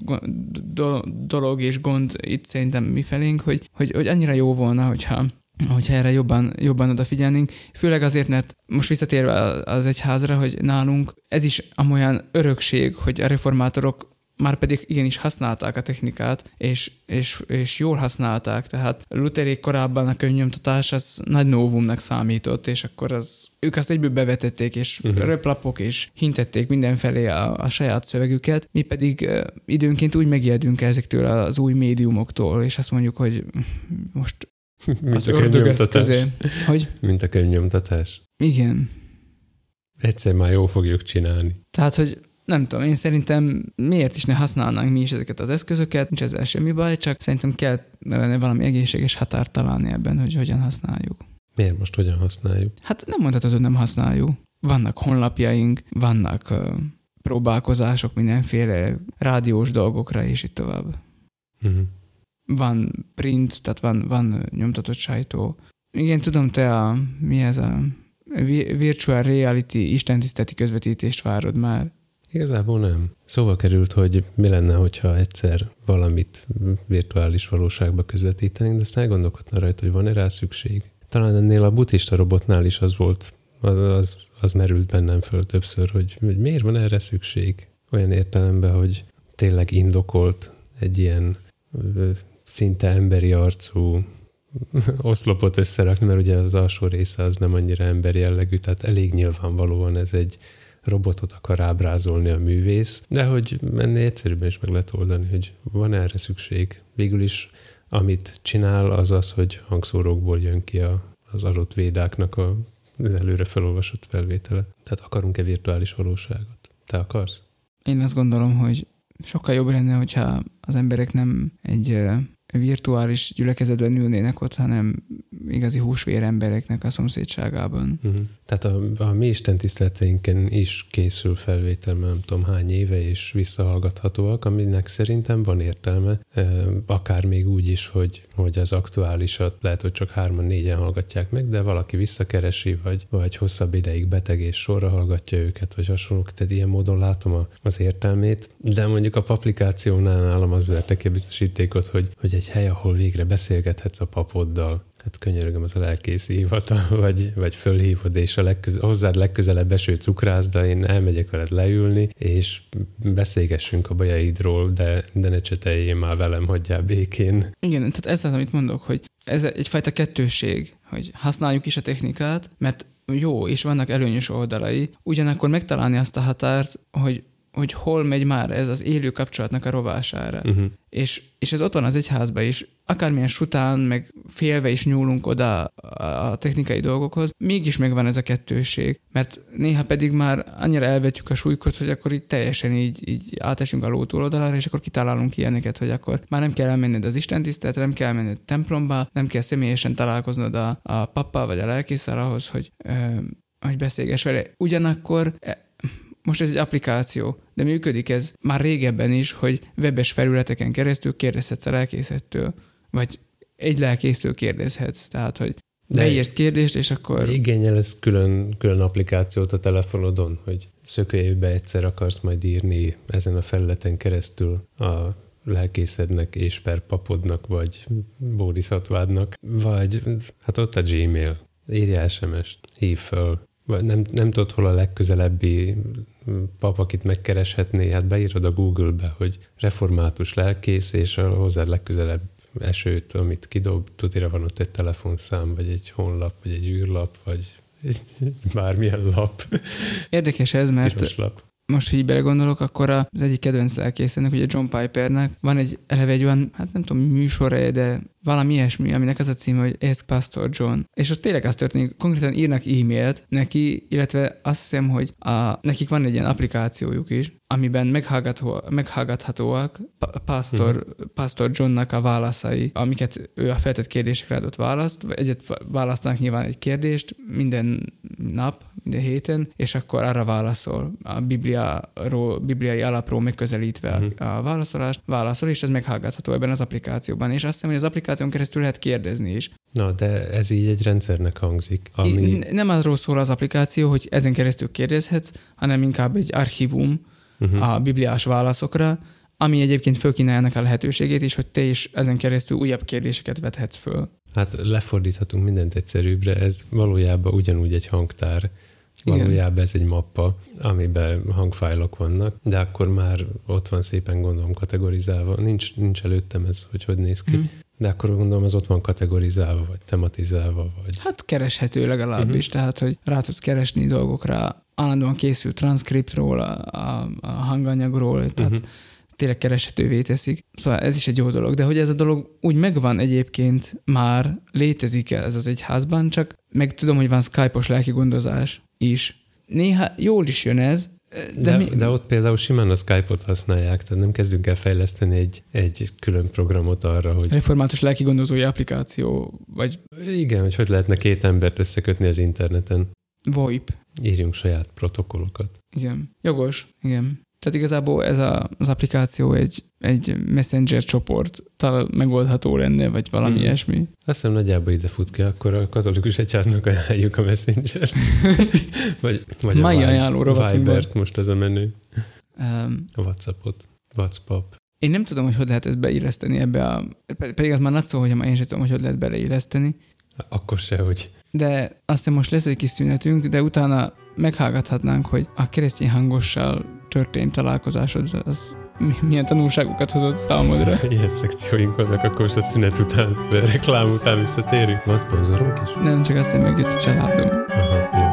dolog és gond itt szerintem mifelénk, hogy, hogy, hogy annyira jó volna, hogyha... hogyha erre jobban, jobban odafigyelnénk. Főleg azért, mert most visszatérve az egyházra, hogy nálunk ez is amolyan örökség, hogy a reformátorok már pedig igenis használták a technikát, és, és, és jól használták. Tehát Lutherék korábban a könyvnyomtatás az nagy novumnak számított, és akkor az, ők azt egyből bevetették, és uh-huh. röplapok, és hintették mindenfelé a, a saját szövegüket. Mi pedig uh, időnként úgy megijedünk ezektől az új médiumoktól, és azt mondjuk, hogy most Mint az a könyvnyomtatás. Hogy? Mint a könyvnyomtatás. Igen. Egyszer már jól fogjuk csinálni. Tehát, hogy nem tudom, én szerintem miért is ne használnánk mi is ezeket az eszközöket, nincs ezzel semmi baj, csak szerintem kell valami egészséges határt találni ebben, hogy hogyan használjuk. Miért most hogyan használjuk? Hát nem mondhatod, hogy nem használjuk. Vannak honlapjaink, vannak uh, próbálkozások, mindenféle rádiós dolgokra, és így tovább. Mhm. Uh-huh. Van print, tehát van, van nyomtatott sajtó. Igen, tudom, te a, mi ez a virtual reality istentiszteleti közvetítést várod már. Igazából nem. Szóval került, hogy mi lenne, hogyha egyszer valamit virtuális valóságba közvetítenénk, de aztán elgondolkodna rajta, hogy van-e rá szükség. Talán ennél a buddhista robotnál is az volt, az, az, az merült bennem föl többször, hogy, hogy miért van erre szükség? Olyan értelemben, hogy tényleg indokolt egy ilyen szinte emberi arcú oszlopot összerakni, mert ugye az alsó része az nem annyira emberi jellegű, tehát elég nyilvánvalóan ez egy robotot akar ábrázolni a művész, de hogy ennél egyszerűbben is meg lehet oldani, hogy van erre szükség. Végül is amit csinál, az az, hogy hangszórókból jön ki a, az adott védáknak a, az előre felolvasott felvétele. Tehát akarunk-e virtuális valóságot? Te akarsz? Én azt gondolom, hogy sokkal jobb lenne, hogyha az emberek nem egy virtuális gyülekezetben ülnének ott, hanem igazi húsvér embereknek a szomszédságában. Uh-huh. Tehát a, a mi istentiszteleteinken is készül felvétel, nem tudom hány éve, és visszahallgathatóak, aminek szerintem van értelme, akár még úgy is, hogy, hogy az aktuálisat lehet, hogy csak hárman, négyen hallgatják meg, de valaki visszakeresi, vagy, vagy hosszabb ideig beteg és sorra hallgatja őket, vagy hasonlók, tehát ilyen módon látom az értelmét, de mondjuk a publikációnál nálam az vertek biztosítékot, hogy, hogy egy hely, ahol végre beszélgethetsz a papoddal. Tehát könyörögöm, az a lelkészi hivatal, vagy, vagy fölhívod, és a legköze, hozzád legközelebb eső cukrászda, én elmegyek veled leülni, és beszélgessünk a bajaidról, de, de ne cseteljél már velem, hagyjál békén. Igen, tehát ez az, amit mondok, hogy ez egyfajta kettőség, hogy használjuk is a technikát, mert jó, és vannak előnyös oldalai, ugyanakkor megtalálni azt a határt, hogy hogy hol megy már ez az élő kapcsolatnak a rovására. Uh-huh. És, és ez ott van az egyházban is. Akármilyen sután, meg félve is nyúlunk oda a technikai dolgokhoz, mégis megvan ez a kettőség. Mert néha pedig már annyira elvetjük a súlykot, hogy akkor így teljesen így, így átesünk a ló túloldalára, és akkor kitalálunk ilyeneket, hogy akkor már nem kell elmenned az istentiszteletre, nem kell elmenned a templomba, nem kell személyesen találkoznod a, a pappal vagy a lelkésszel ahhoz, hogy, ö, hogy beszélgess vele. Ugyanakkor... Most ez egy applikáció, de működik ez már régebben is, hogy webes felületeken keresztül kérdezhetsz a lelkészettől, vagy egy lelkésztől kérdezhetsz, tehát, hogy beírsz kérdést, és akkor... Igényel ez külön, külön applikációt a telefonodon, hogy szökőjébe egyszer akarsz majd írni ezen a felületen keresztül a lelkészednek és per papodnak, vagy bódhiszatvádnak, vagy hát ott a Gmail, írj es em est, hív föl. nem, nem tudod, hol a legközelebbi pap, akit megkereshetné, hát beírod a Google-be, hogy református lelkész, és hozzá legközelebb esőt, amit kidob, tutira van ott egy telefonszám, vagy egy honlap, vagy egy űrlap, vagy egy bármilyen lap. Érdekes ez, mert most, hogy így belegondolok, akkor az egyik kedvenc lelkészének, ugye John Pipernek van egy eleve egy olyan, hát nem tudom, műsora, de valami ilyesmi, aminek az a címe, hogy Ask Pastor John. És ott tényleg az történik, konkrétan írnak e-mailt neki, illetve azt hiszem, hogy a, nekik van egy ilyen applikációjuk is, amiben meghallgatható, meghallgathatóak Pastor, uh-huh. Pastor Johnnak a válaszai, amiket ő a feltett kérdésekre adott választ, egyet választanak nyilván egy kérdést minden nap, minden héten, és akkor arra válaszol a bibliáról, bibliai alapról megközelítve uh-huh. a válaszolást, válaszol, és ez meghallgatható ebben az applikációban. És azt hiszem, hogy az applikáció keresztül lehet kérdezni is. Na, de ez így egy rendszernek hangzik. Ami... Nem arról szól az applikáció, hogy ezen keresztül kérdezhetsz, hanem inkább egy archívum uh-huh. a bibliás válaszokra, ami egyébként fölkínálja ennek a lehetőségét is, hogy te is ezen keresztül újabb kérdéseket vethetsz föl. Hát lefordíthatunk mindent egyszerűbbre, ez valójában ugyanúgy egy hangtár. Valójában igen. Ez egy mappa, amiben hangfájlok vannak, de akkor már ott van szépen, gondolom, kategorizálva. Nincs, nincs előttem ez, hogy hogy néz ki. Mm. De akkor gondolom, ez ott van kategorizálva, vagy tematizálva, vagy... Hát kereshető legalábbis, uh-huh. tehát, hogy rá tudsz keresni dolgokra. Állandóan készül transzkriptról, a, a hanganyagról, tehát uh-huh. tényleg kereshetővé teszik. Szóval ez is egy jó dolog, de hogy ez a dolog úgy megvan egyébként, már létezik ez az egyházban, csak meg tudom, hogy van Skype-os lelki gondozás is. Néha jól is jön ez, de, de, mi... de ott például simán a Skype-ot használják, tehát nem kezdünk el fejleszteni egy, egy külön programot arra, hogy... Református lelki gondozói applikáció, vagy... Igen, hogy hogy lehetne két embert összekötni az interneten. VoIP. Írjunk saját protokollokat. Igen. Jogos. Igen. Tehát igazából ez a, az applikáció egy, egy messenger csoport talán megoldható lenne, vagy valami hmm. ilyesmi. Azt hiszem nagyjából ide fut ki, akkor a katolikus egyháznak ajánljuk a messenger. vagy vagy a Vibert, Vibert most ez a menő. Um, a Whatsappot. Whatsapp. Én nem tudom, hogy hogy lehet ezt beilleszteni ebbe a... Pedig az már nagy szó, hogy én sem tudom, hogy hogy lehet beleilleszteni. Akkor sehogy. De azt hiszem most lesz egy kis szünetünk, de utána meghallgathatnánk, hogy a keresztény hangossal történt találkozásod, az milyen tanulságokat hozott számodra. Ilyen szekcióink vannak, akkor most a szünet után, a reklám után visszatérünk. Van szponzorunk is? Nem, csak azt, hogy megjött a családom. Aha, jó.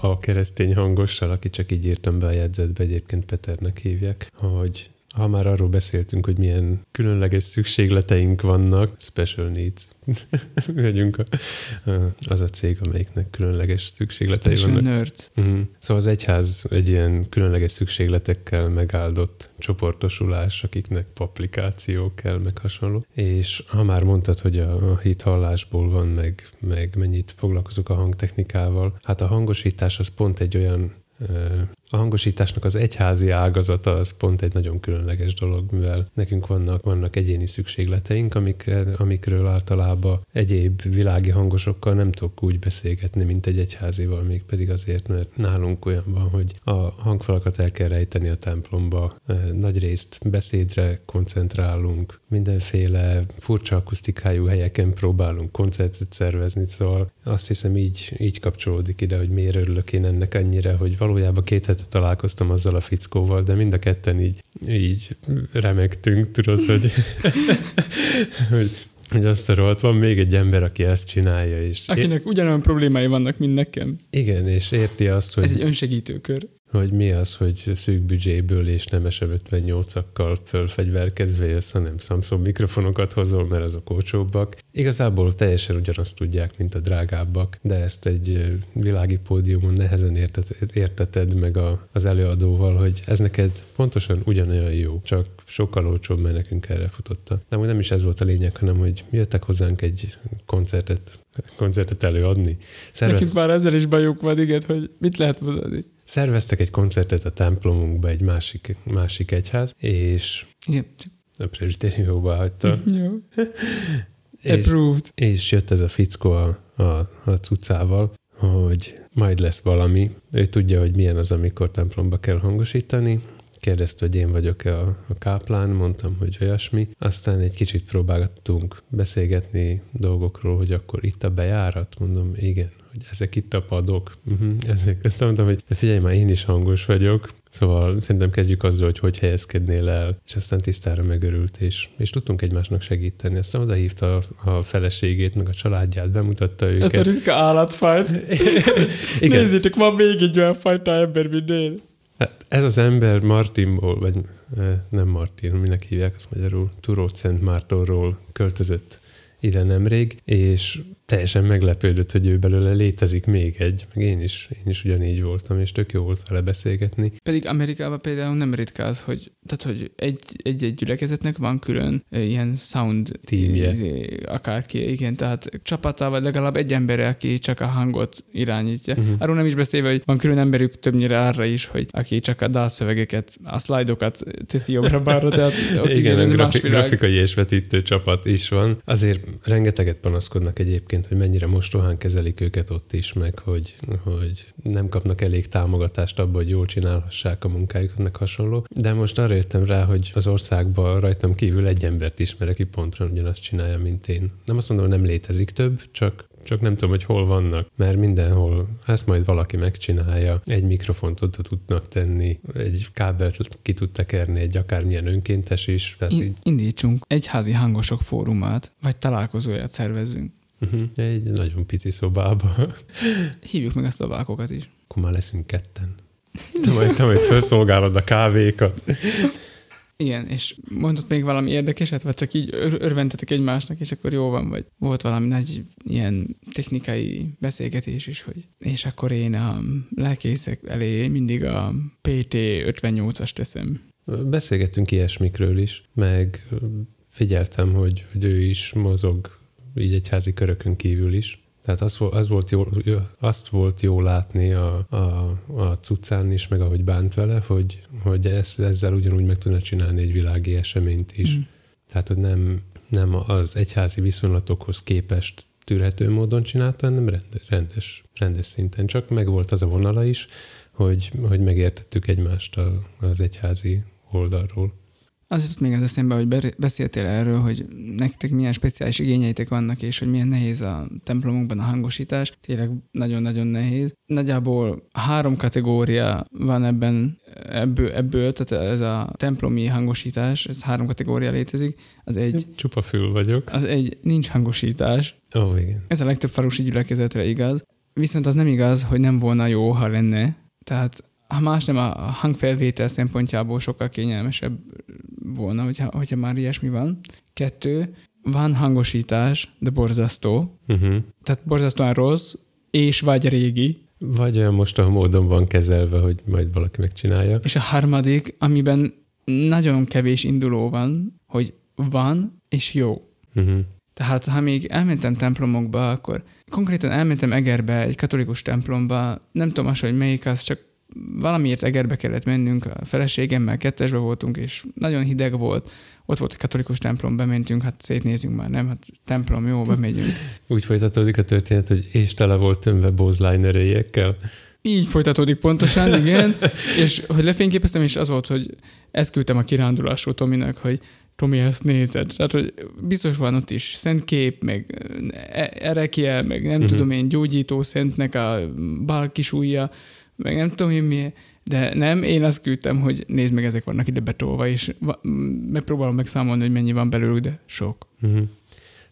A keresztény hangossal, aki csak így írtam be a jegyzetbe, egyébként Peternek hívják, hogy Ha már arról beszéltünk, hogy milyen különleges szükségleteink vannak, special needs. Vagyunk a, az a cég, amelyiknek különleges szükségletei special vannak. Nerds. Uh-huh. Szóval az egyház egy ilyen különleges szükségletekkel megáldott csoportosulás, akiknek publikáció kell, meg hasonló. És ha már mondtad, hogy a hithallásból van, meg, meg mennyit foglalkozunk a hangtechnikával, hát a hangosítás az pont egy olyan a hangosításnak az egyházi ágazata az pont egy nagyon különleges dolog, mivel nekünk vannak, vannak egyéni szükségleteink, amik, amikről általában egyéb világi hangosokkal nem tudok úgy beszélgetni, mint egy egyházival, még pedig azért, mert nálunk olyan van, hogy a hangfalakat el kell rejteni a templomba, nagyrészt beszédre koncentrálunk, mindenféle furcsa akusztikájú helyeken próbálunk koncertet szervezni, szóval azt hiszem így, így kapcsolódik ide, hogy miért örülök én ennek ennyire, hogy valójában két hete találkoztam azzal a fickóval, de mind a ketten így, így remegtünk, tudod, hogy, hogy, hogy azt a rohadt, van még egy ember, aki ezt csinálja. És akinek én... ugyanolyan problémái vannak, mint nekem. Igen, és érti azt, hogy... Ez egy önsegítőkör. Hogy mi az, hogy szűk büdzséből és nem es em ötvennyolcakkal fölfegyverkezve jössz, hanem Samsung mikrofonokat hozol, mert azok olcsóbbak. Igazából teljesen ugyanazt tudják, mint a drágábbak, de ezt egy világi pódiumon nehezen érteted, érteted meg a, az előadóval, hogy ez neked pontosan ugyanolyan jó, csak sokkal olcsóbb, mert nekünk erre futotta. De amúgy nem is ez volt a lényeg, hanem hogy jöttek hozzánk egy koncertet, koncertet előadni. Szervez... Nekik már ezzel is bajuk van, igen, hogy mit lehet mondani? Szerveztek egy koncertet a templomunkba, egy másik, másik egyház, és yep. a presbiteriumba hagyta. Yep. és, és jött ez a fickó a, a, a cuccával, hogy majd lesz valami. Ő tudja, hogy milyen az, amikor templomba kell hangosítani. Kérdezte, hogy én vagyok-e a, a káplán, mondtam, hogy olyasmi. Aztán egy kicsit próbáltunk beszélgetni dolgokról, hogy akkor itt a bejárat, mondom, igen. Hogy ezek itt a padok. Uh-huh. Ezek. Azt mondtam, hogy figyelj már, én is hangos vagyok, szóval szerintem kezdjük azzal, hogy hogy helyezkednél el, és aztán tisztára megörült, és, és tudtunk egymásnak segíteni. Aztán odahívta a, a feleségét, meg a családját, bemutatta őket. Ezt a ritka állatfajt. Igen. Nézzétek, van még egy olyan fajta ember, mint én. Hát ez az ember Martinból, vagy nem Martin, minek hívják azt magyarul, Turócz Szent Mártonról költözött ide nemrég, és teljesen meglepődött, hogy ő belőle létezik még egy, meg én is, én is ugyanígy voltam, és tök jó volt vele beszélgetni. Pedig Amerikában például nem ritka az, hogy, tehát, hogy egy-egy gyülekezetnek van külön ilyen sound teamje, akárki, igen, tehát csapata, vagy legalább egy ember, aki csak a hangot irányítja. Uh-huh. Arról nem is beszélve, hogy van külön emberük többnyire arra is, hogy aki csak a dalszövegeket, a szlájdokat teszi jobbra-balra, tehát ott igen, igen, ez a grafi- grafikai és vetítő csapat is van. Azért rengeteget panaszkodnak egyébként, hogy mennyire mostohán kezelik őket ott is, meg hogy, hogy nem kapnak elég támogatást abban, hogy jól csinálhassák a munkájuknak hasonló. De most arra jöttem rá, hogy az országban rajtam kívül egy embert ismerek, aki pontosan ugyanazt csinálja, mint én. Nem azt mondom, nem létezik több, csak Csak nem tudom, hogy hol vannak, mert mindenhol ezt majd valaki megcsinálja, egy mikrofont oda tudnak tenni, egy kábelt ki tud tekerni, egy akármilyen önkéntes is. Tehát In- így... Indítsunk egyházi hangosok fórumát, vagy találkozóját szervezzünk. Uh-huh. Egy nagyon pici szobába. Hívjuk meg a szlovákokat is. Akkor már leszünk ketten. Te majd, te majd felszolgálod a kávékat. Igen, és mondott még valami érdekeset, vagy csak így ör- örventetek egymásnak, és akkor jó van, vagy volt valami nagy ilyen technikai beszélgetés is, hogy és akkor én a lelkészek elé mindig a pé té ötvennyolcas teszem. Beszélgettünk ilyesmikről is, meg figyeltem, hogy, hogy ő is mozog így egyházi körökön kívül is. Tehát az, az volt jó, azt volt jó látni a, a, a cuccán is, meg ahogy bánt vele, hogy, hogy ezt, ezzel ugyanúgy meg tudna csinálni egy világi eseményt is. Mm. Tehát, hogy nem, nem az egyházi viszonylatokhoz képest tűrhető módon csinálta, hanem rendes, rendes szinten. Csak megvolt az a vonala is, hogy, hogy megértettük egymást a, az egyházi oldalról. Az jutott még az eszembe, hogy beszéltél erről, hogy nektek milyen speciális igényeitek vannak, és hogy milyen nehéz a templomokban a hangosítás. Tényleg nagyon-nagyon nehéz. Nagyjából három kategória van ebben, ebből, ebből, tehát ez a templomi hangosítás, ez három kategória létezik. Az egy... Csupa fül vagyok. Az egy, nincs hangosítás. Ó, oh, igen. Ez a legtöbb falusi gyülekezetre igaz. Viszont az nem igaz, hogy nem volna jó, ha lenne. Tehát ha más nem, a hangfelvétel szempontjából sokkal kényelmesebb volna, hogyha, hogyha már ilyesmi van. Kettő, van hangosítás, de borzasztó. Uh-huh. Tehát borzasztóan rossz, és vagy régi. Vagy olyan mostan módon van kezelve, hogy majd valaki megcsinálja. És a harmadik, amiben nagyon kevés induló van, hogy van, és jó. Uh-huh. Tehát ha még elmentem templomokba, akkor konkrétan elmentem Egerbe, egy katolikus templomba, nem tudom az, hogy melyik az, csak valamiért Egerbe kellett mennünk, a feleségemmel kettesbe voltunk, és nagyon hideg volt. Ott volt egy katolikus templom, bementünk, hát szétnézünk már, nem? Hát templom, jó, bemegyünk. Úgy folytatódik a történet, hogy és tele volt tömve bozlányörélyekkel. Így folytatódik pontosan, igen. És hogy lefényképeztem, és az volt, hogy ezt küldtem a kirándulásról Tominak, hogy Tomi, ezt nézed. Tehát, hogy biztos van ott is szent kép, meg erekje, meg nem uh-huh. tudom én, gyógyító szentnek a bál kis ujja, meg nem tudom én mi, de nem, én azt küldtem, hogy nézd meg, ezek vannak ide betolva, és megpróbálom megszámolni, hogy mennyi van belőlük, de sok. Uh-huh.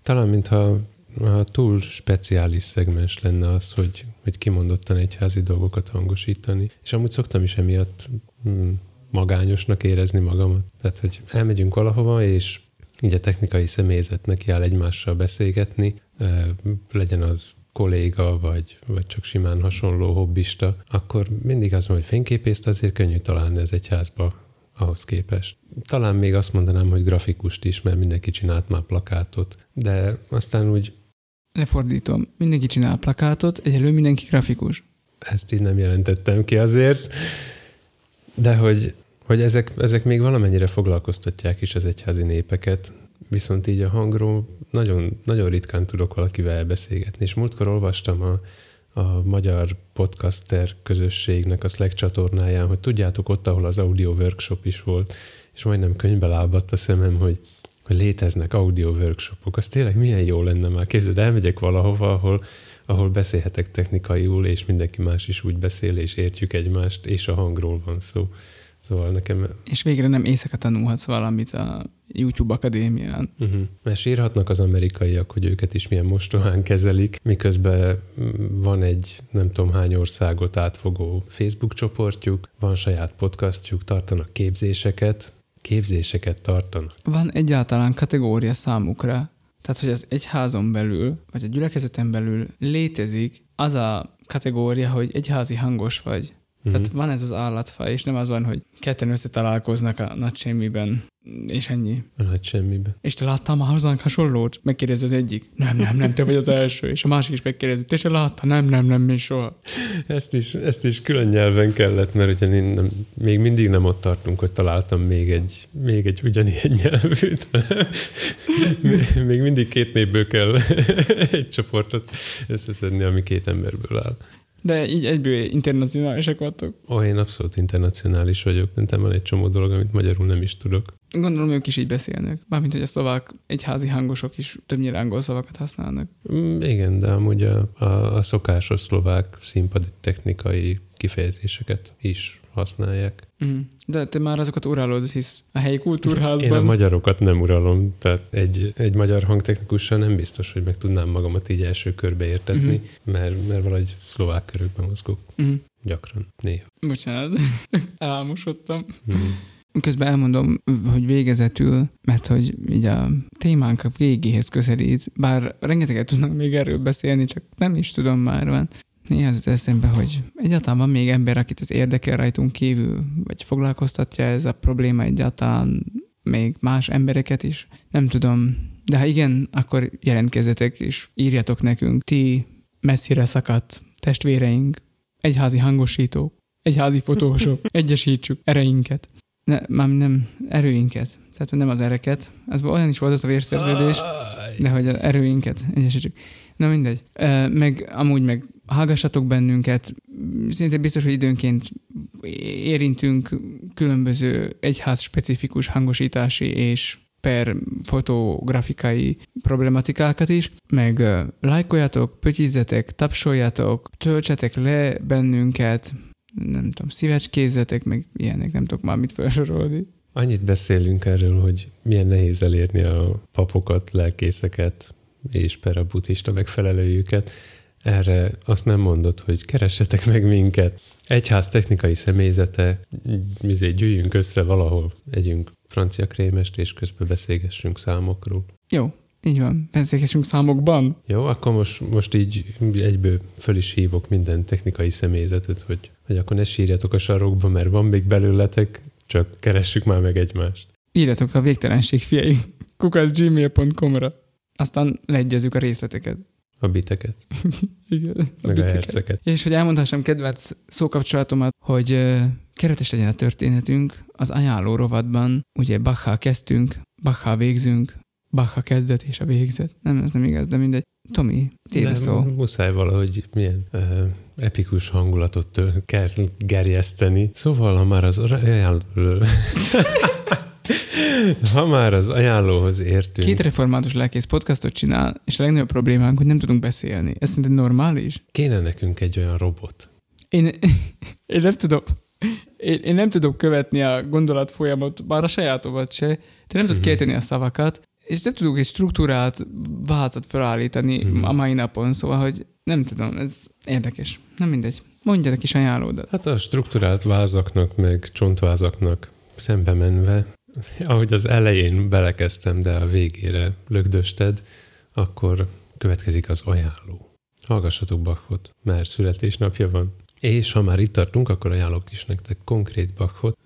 Talán, mintha ha túl speciális szegmens lenne az, hogy, hogy kimondottan egyházi dolgokat hangosítani, és amúgy szoktam is emiatt hmm, magányosnak érezni magamat. Tehát, hogy elmegyünk valahova, és így a technikai személyzetnek jár egymással beszélgetni, legyen az kolléga, vagy, vagy csak simán hasonló hobbista, akkor mindig az van, hogy fényképészt azért könnyű találni az egyházba ahhoz képest. Talán még azt mondanám, hogy grafikust is, mert mindenki csinált már plakátot, de aztán úgy... Lefordítom, mindenki csinál plakátot, egyelőre mindenki grafikus. Ezt így nem jelentettem ki azért, de hogy, hogy ezek, ezek még valamennyire foglalkoztatják is az egyházi népeket, viszont így a hangról nagyon, nagyon ritkán tudok valakivel beszélgetni, és múltkor olvastam a, a magyar podcaster közösségnek a Slack csatornáján, hogy tudjátok, ott, ahol az audio workshop is volt, és majdnem könyvbe lábadt a szemem, hogy, hogy léteznek audio workshopok. Az tényleg milyen jó lenne már. Képzeld, elmegyek valahova, ahol, ahol beszélhetek technikaiul, és mindenki más is úgy beszél, és értjük egymást, és a hangról van szó. Szóval nekem... És végre nem éjszaka tanulhatsz valamit a YouTube Akadémián. Uh-huh. Mert sírhatnak az amerikaiak, hogy őket is milyen mostohán kezelik, miközben van egy nem tudom hány országot átfogó Facebook csoportjuk, van saját podcastjuk, tartanak képzéseket, képzéseket tartanak. Van egyáltalán kategória számukra, tehát hogy az egyházon belül, vagy a gyülekezeten belül létezik az a kategória, hogy egyházi hangos vagy. Mm-hmm. Tehát van ez az állatfaj, és nem az van, hogy ketten összetalálkoznak a nagy semmiben, és ennyi. A nagy semmiben. És te láttál már hozzánk hasonlót? Megkérdezi az egyik. Nem, nem, nem, te vagy az első. És a másik is megkérdezi. Te se láttál? Nem, nem, nem, mi soha. Ezt is, ezt is külön nyelven kellett, mert ugye nem, még mindig nem ott tartunk, hogy találtam még egy, még egy ugyanilyen nyelvűt. Még mindig két népből kell egy csoportot összeszedni, ami két emberből áll. De így egyből internacionálisak vagytok. Ó, oh, én abszolút internacionális vagyok. Nekem van egy csomó dolog, amit magyarul nem is tudok. Gondolom, ők is így beszélnek. Mármint, hogy a szlovák egyházi hangosok is többnyire angol szavakat használnak. Mm, igen, de amúgy a, a, a szokásos szlovák színpadi technikai kifejezéseket is használják. Mm. De te már azokat uralod, hisz a helyi kultúrházban... Én a magyarokat nem uralom, tehát egy, egy magyar hangtechnikussal nem biztos, hogy meg tudnám magamat így első körbe értetni, mm-hmm. mert, mert valahogy szlovák körökben mozgok. Mm. Gyakran, néha. Bocsánat, álmosodtam. Mm. Közben elmondom, hogy végezetül, mert hogy így a témánk a végéhez közelít, bár rengeteget tudnak még erről beszélni, csak nem is tudom már van. Néha az eszembe, hogy egyáltalán van még ember, akit az érdekel rajtunk kívül, vagy foglalkoztatja ez a probléma egyáltalán még más embereket is. Nem tudom. De ha igen, akkor jelentkezzetek és írjatok nekünk, ti messzire szakadt testvéreink, egyházi hangosítók, egyházi fotósok, egyesítsük ereinket. Ne, már nem erőinket, tehát nem az ereket. Az olyan is volt az a vérszerződés, de hogy az erőinket egyesítsük. Na mindegy. Meg amúgy meg hallgassatok bennünket, szinte biztos, hogy időnként érintünk különböző egyház specifikus hangosítási és per fotografikai problematikákat is, meg lájkoljatok, pötyizzetek, tapsoljatok, töltsetek le bennünket, nem tudom, szívecskézzetek, meg ilyenek, nem tudok már mit felsorolni. Annyit beszélünk erről, hogy milyen nehéz elérni a papokat, lelkészeket és per a buddhista megfelelőjüket, Erre azt nem mondod, hogy keressetek meg minket. Egyház technikai személyzete, gyűjjünk össze valahol, együnk francia krémest, és közben beszélgessünk számokról. Jó, így van, beszélgessünk számokban. Jó, akkor most, most így egyből föl is hívok minden technikai személyzetet, hogy, hogy akkor ne sírjatok a sarokba, mert van még belőletek, csak keressük már meg egymást. Írjatok a végtelenség fiai kukac gmail pont com-ra. Aztán leegyezzük a részleteket. A biteket. Igen, a meg biteket. A herceket. És hogy elmondhassam kedvenc szókapcsolatomat, hogy uh, keretes legyen a történetünk, az ajánló rovatban, ugye Bachal kezdtünk, Bachal végzünk, Bachal kezdet és a végzet. Nem, ez nem igaz, de mindegy. Tomi, téde szó. Muszáj valahogy milyen uh, epikus hangulatot kell gerjeszteni. Szóval, ha már az ajánló... Ha már az ajánlóhoz értünk. Két református lelkész podcastot csinál, és a legnagyobb problémánk, hogy nem tudunk beszélni. Ez szinte normális? Kéne nekünk egy olyan robot. Én, én nem tudom. Én, én nem tudok követni a gondolatfolyamot, bár a sajátomat se. Te nem tudod uh-huh. kérteni a szavakat, és nem tudunk egy struktúrát, vázat felállítani uh-huh. a mai napon, szóval, hogy nem tudom, ez érdekes. Nem mindegy. Mondjad a kis ajánlódat. Hát a struktúrált vázaknak, meg csontvázaknak szembe menve, ahogy az elején belekezdtem, de a végére lökdösted, akkor következik az ajánló. Hallgassatok Bachot, mert születésnapja van. És ha már itt tartunk, akkor ajánlok is nektek konkrét Bachot.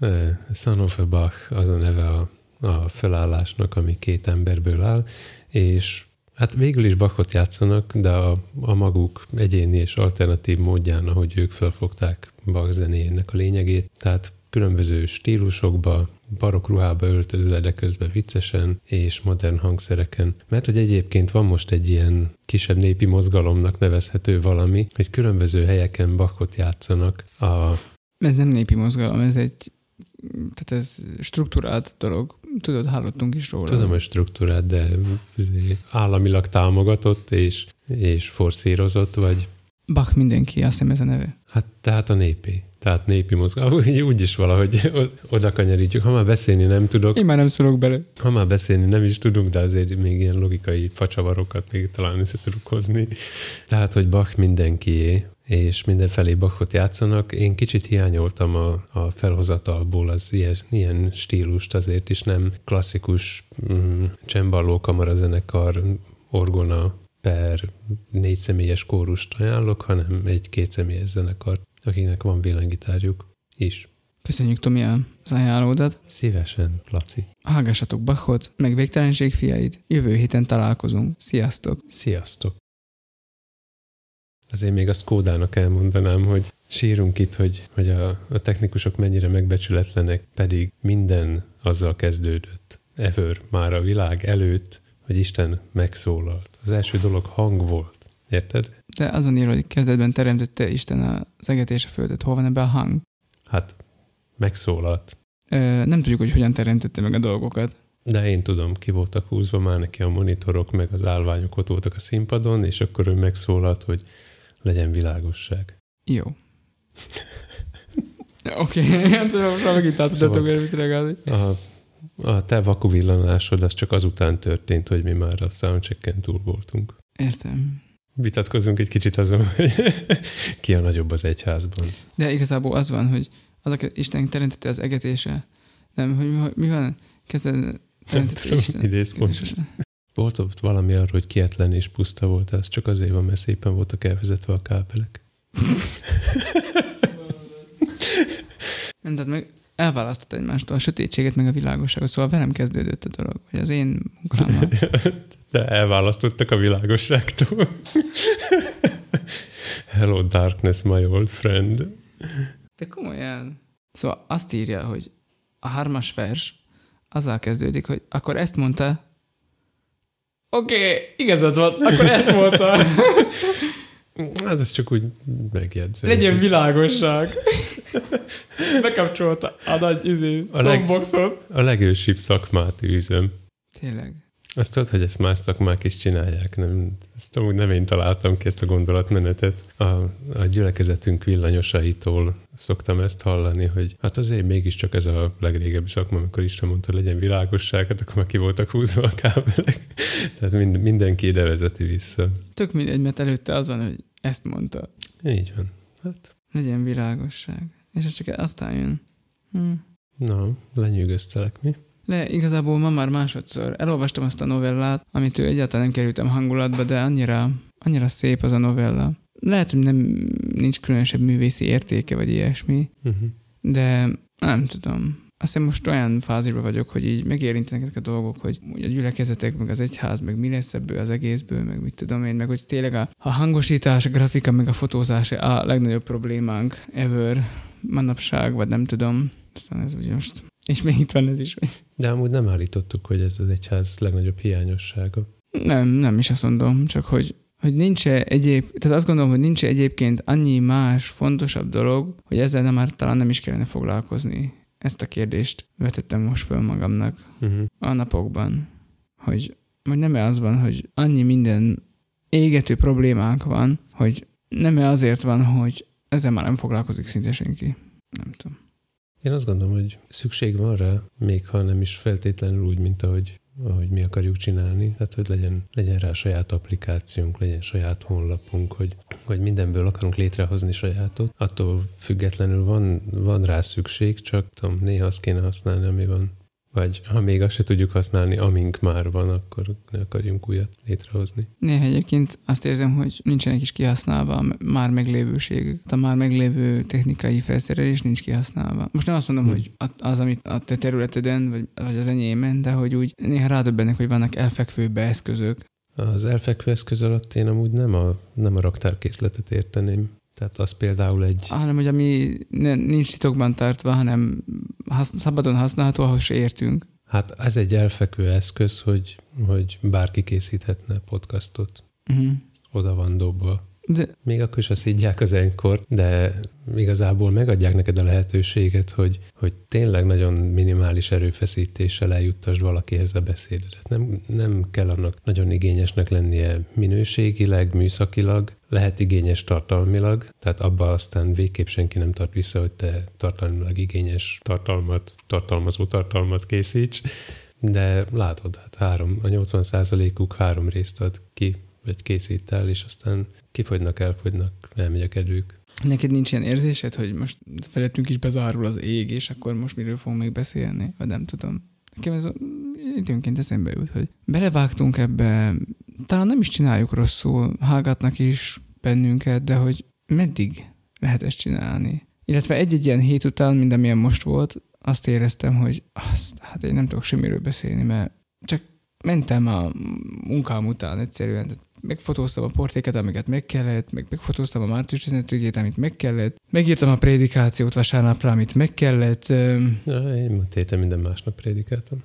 Son of a Bach az a neve a, a felállásnak, ami két emberből áll, és hát végül is Bachot játszanak, de a, a maguk egyéni és alternatív módján, ahogy ők felfogták Bach zenéjének a lényegét, tehát különböző stílusokba, barokk ruhába öltözve, de közben viccesen, és modern hangszereken. Mert hogy egyébként van most egy ilyen kisebb népi mozgalomnak nevezhető valami, hogy különböző helyeken Bachot játszanak. A... Ez nem népi mozgalom, ez egy tehát ez strukturált dolog. Tudod, hallottunk is róla. Tudom, hogy strukturált, de államilag támogatott és, és forszírozott, vagy... Bach mindenki, azt hiszem ez a neve. Hát tehát a népé. Tehát népi mozgalom, úgy is valahogy oda kanyarítjuk. Ha már beszélni nem tudok. Én már nem szólok bele. Ha már beszélni nem is tudunk, de azért még ilyen logikai facsavarokat még talán össze tudunk hozni. Tehát, hogy Bach mindenkié, és mindenfelé Bachot játszanak. Én kicsit hiányoltam a, a felhozatalból az ilyen, ilyen stílust, azért is nem klasszikus mm, csemballó kamarazenekar, orgona per négyszemélyes kórust ajánlok, hanem egy kétszemélyes zenekart, akiknek van villánygitárjuk is. Köszönjük, Tomi, az ajánlódat. Szívesen, Laci. Hallgassatok Bachot, meg végtelenség fiait. Jövő héten találkozunk. Sziasztok! Sziasztok! Azért még azt Kódának elmondanám, hogy sírunk itt, hogy, hogy a, a technikusok mennyire megbecsületlenek, pedig minden azzal kezdődött. Ever, már a világ előtt, hogy Isten megszólalt. Az első dolog hang volt. Érted? De azon ír, hogy kezdetben teremtette Isten az eget és a földet. Hol van ebbe a hang? Hát, megszólalt. Ö, nem tudjuk, hogy hogyan teremtette meg a dolgokat. De én tudom, ki voltak húzva már neki a monitorok, meg az állványok ott voltak a színpadon, és akkor ő megszólalt, hogy legyen világosság. Jó. Oké. Szóval a, a te vakuvillanásod az csak azután történt, hogy mi már a soundchecken túl voltunk. Értem. Vitatkozunk egy kicsit azon, hogy ki a nagyobb az egyházban. De igazából az van, hogy az, aki Isten teremtette az eget és a... Nem, hogy mi, hogy mi van? Kezden teremtette Isten. Idéz pontosan. Volt ott valami arra, hogy kietlen és puszta volt, ez csak azért van, mert szépen voltak elvezetve a kábelek. Nem, tehát meg elválasztott egymástól a sötétséget, meg a világosságot. Szóval velem kezdődött a dolog, vagy az én munkámmal. De elválasztottak a világosságtól. Hello darkness, my old friend. De komolyan. Szóval azt írja, hogy a hármas vers azzal kezdődik, hogy akkor ezt mondta. Oké, okay, igazad van, akkor ezt mondta. Hát ez csak úgy megjegyzem. Legyen világosság. Bekapcsolta a nagy izé, soundboxot. A legősibb szakmát űzöm. Tényleg. Azt tudod, hogy ezt más szakmák is csinálják. Nem, ezt amúgy nem én találtam ki ezt a gondolatmenetet. A, a gyülekezetünk villanyosaitól szoktam ezt hallani, hogy hát azért mégiscsak ez a legrégebbi szakma, amikor Isten mondta, legyen világosság, hát akkor már ki voltak húzva a kábelek. Tehát mind, mindenki ide vezeti vissza. Tök mindegy, mert előtte az van, hogy Ezt mondta. Így van. Hát. Legyen világosság. És ez csak aztán jön. Hm. Na, lenyűgöztelek mi? De igazából ma már másodszor. Elolvastam azt a novellát, amit ő egyáltalán nem kerültem hangulatba, de annyira, annyira szép az a novella. Lehet, hogy nem, nincs különösebb művészi értéke, vagy ilyesmi, uh-huh. de nem tudom. Aztán most olyan fázisban vagyok, hogy így megérintenek ezek a dolgok, hogy a gyülekezetek, meg az egyház, meg mi lesz ebből az egészből, meg mit tudom én, meg hogy tényleg a, a hangosítás, a grafika, meg a fotózás a legnagyobb problémánk ever manapság, vagy nem tudom. Aztán ez úgy most... És még itt van ez is. De amúgy nem állítottuk, hogy ez az egyház legnagyobb hiányossága. Nem, nem is azt mondom, csak hogy, hogy nincs egyéb, tehát azt gondolom, hogy nincs egyébként annyi más fontosabb dolog, hogy ezzel nem már talán nem is kellene foglalkozni. Ezt a kérdést vetettem most föl magamnak uh-huh. a napokban, hogy, hogy nem-e az van, hogy annyi minden égető problémánk van, hogy nem-e azért van, hogy ezzel már nem foglalkozik szinte senki. Nem tudom. Én azt gondolom, hogy szükség van rá, még ha nem is feltétlenül úgy, mint ahogy, ahogy mi akarjuk csinálni. Tehát, hogy legyen, legyen rá saját applikációnk, legyen saját honlapunk, hogy, hogy mindenből akarunk létrehozni sajátot. Attól függetlenül van, van rá szükség, csak tudom, néha azt kéne használni, ami van. Vagy ha még azt se tudjuk használni, amink már van, akkor ne akarjunk újat létrehozni. Néha egyébként azt érzem, hogy nincsenek is kihasználva a már meglévőség. A már meglévő technikai felszerelés nincs kihasználva. Most nem azt mondom, hmm. hogy az, amit a te területeden, vagy, vagy az enyémen, de hogy úgy néha rádöbbennek, hogy vannak elfekvőbb eszközök. Az elfekvő eszköz alatt én amúgy nem a, nem a raktárkészletet érteném. Tehát az például egy... Hanem, hogy ami nincs titokban tartva, hanem hasz, szabadon használható, ahhoz se értünk. Hát ez egy elfekvő eszköz, hogy, hogy bárki készíthetne podcastot. Uh-huh. Oda van dobva. De... Még akkor is szidják az Enkort, de igazából megadják neked a lehetőséget, hogy, hogy tényleg nagyon minimális erőfeszítéssel eljuttasd valakihez a beszédedet. Nem, nem kell annak nagyon igényesnek lennie minőségileg, műszakilag, lehet igényes tartalmilag, tehát abban aztán végképp senki nem tart vissza, hogy te tartalmilag igényes tartalmat, tartalmazó tartalmat készíts, de látod, hát három, a nyolcvan százalékuk három részt ad ki, vagy készít el, és aztán kifogynak, elfogynak, elmegy a kedvük. Neked nincs ilyen érzésed, hogy most felettünk is bezárul az ég, és akkor most miről fogunk még beszélni? Vagy nem tudom. Nekem ez időnként eszembe jut, hogy belevágtunk ebbe, talán nem is csináljuk rosszul, hallgatnak is bennünket, de hogy meddig lehet ezt csinálni? Illetve egy-egy ilyen hét után, mint amilyen most volt, azt éreztem, hogy azt, hát én nem tudok semmiről beszélni, mert csak mentem a munkám után egyszerűen, tehát megfotóztam a portéket, amiket meg kellett, meg megfotóztam a március tizenötödikét, amit meg kellett, megírtam a prédikációt vasárnapra, amit meg kellett. Ja, én tétem minden másnap prédikáltam.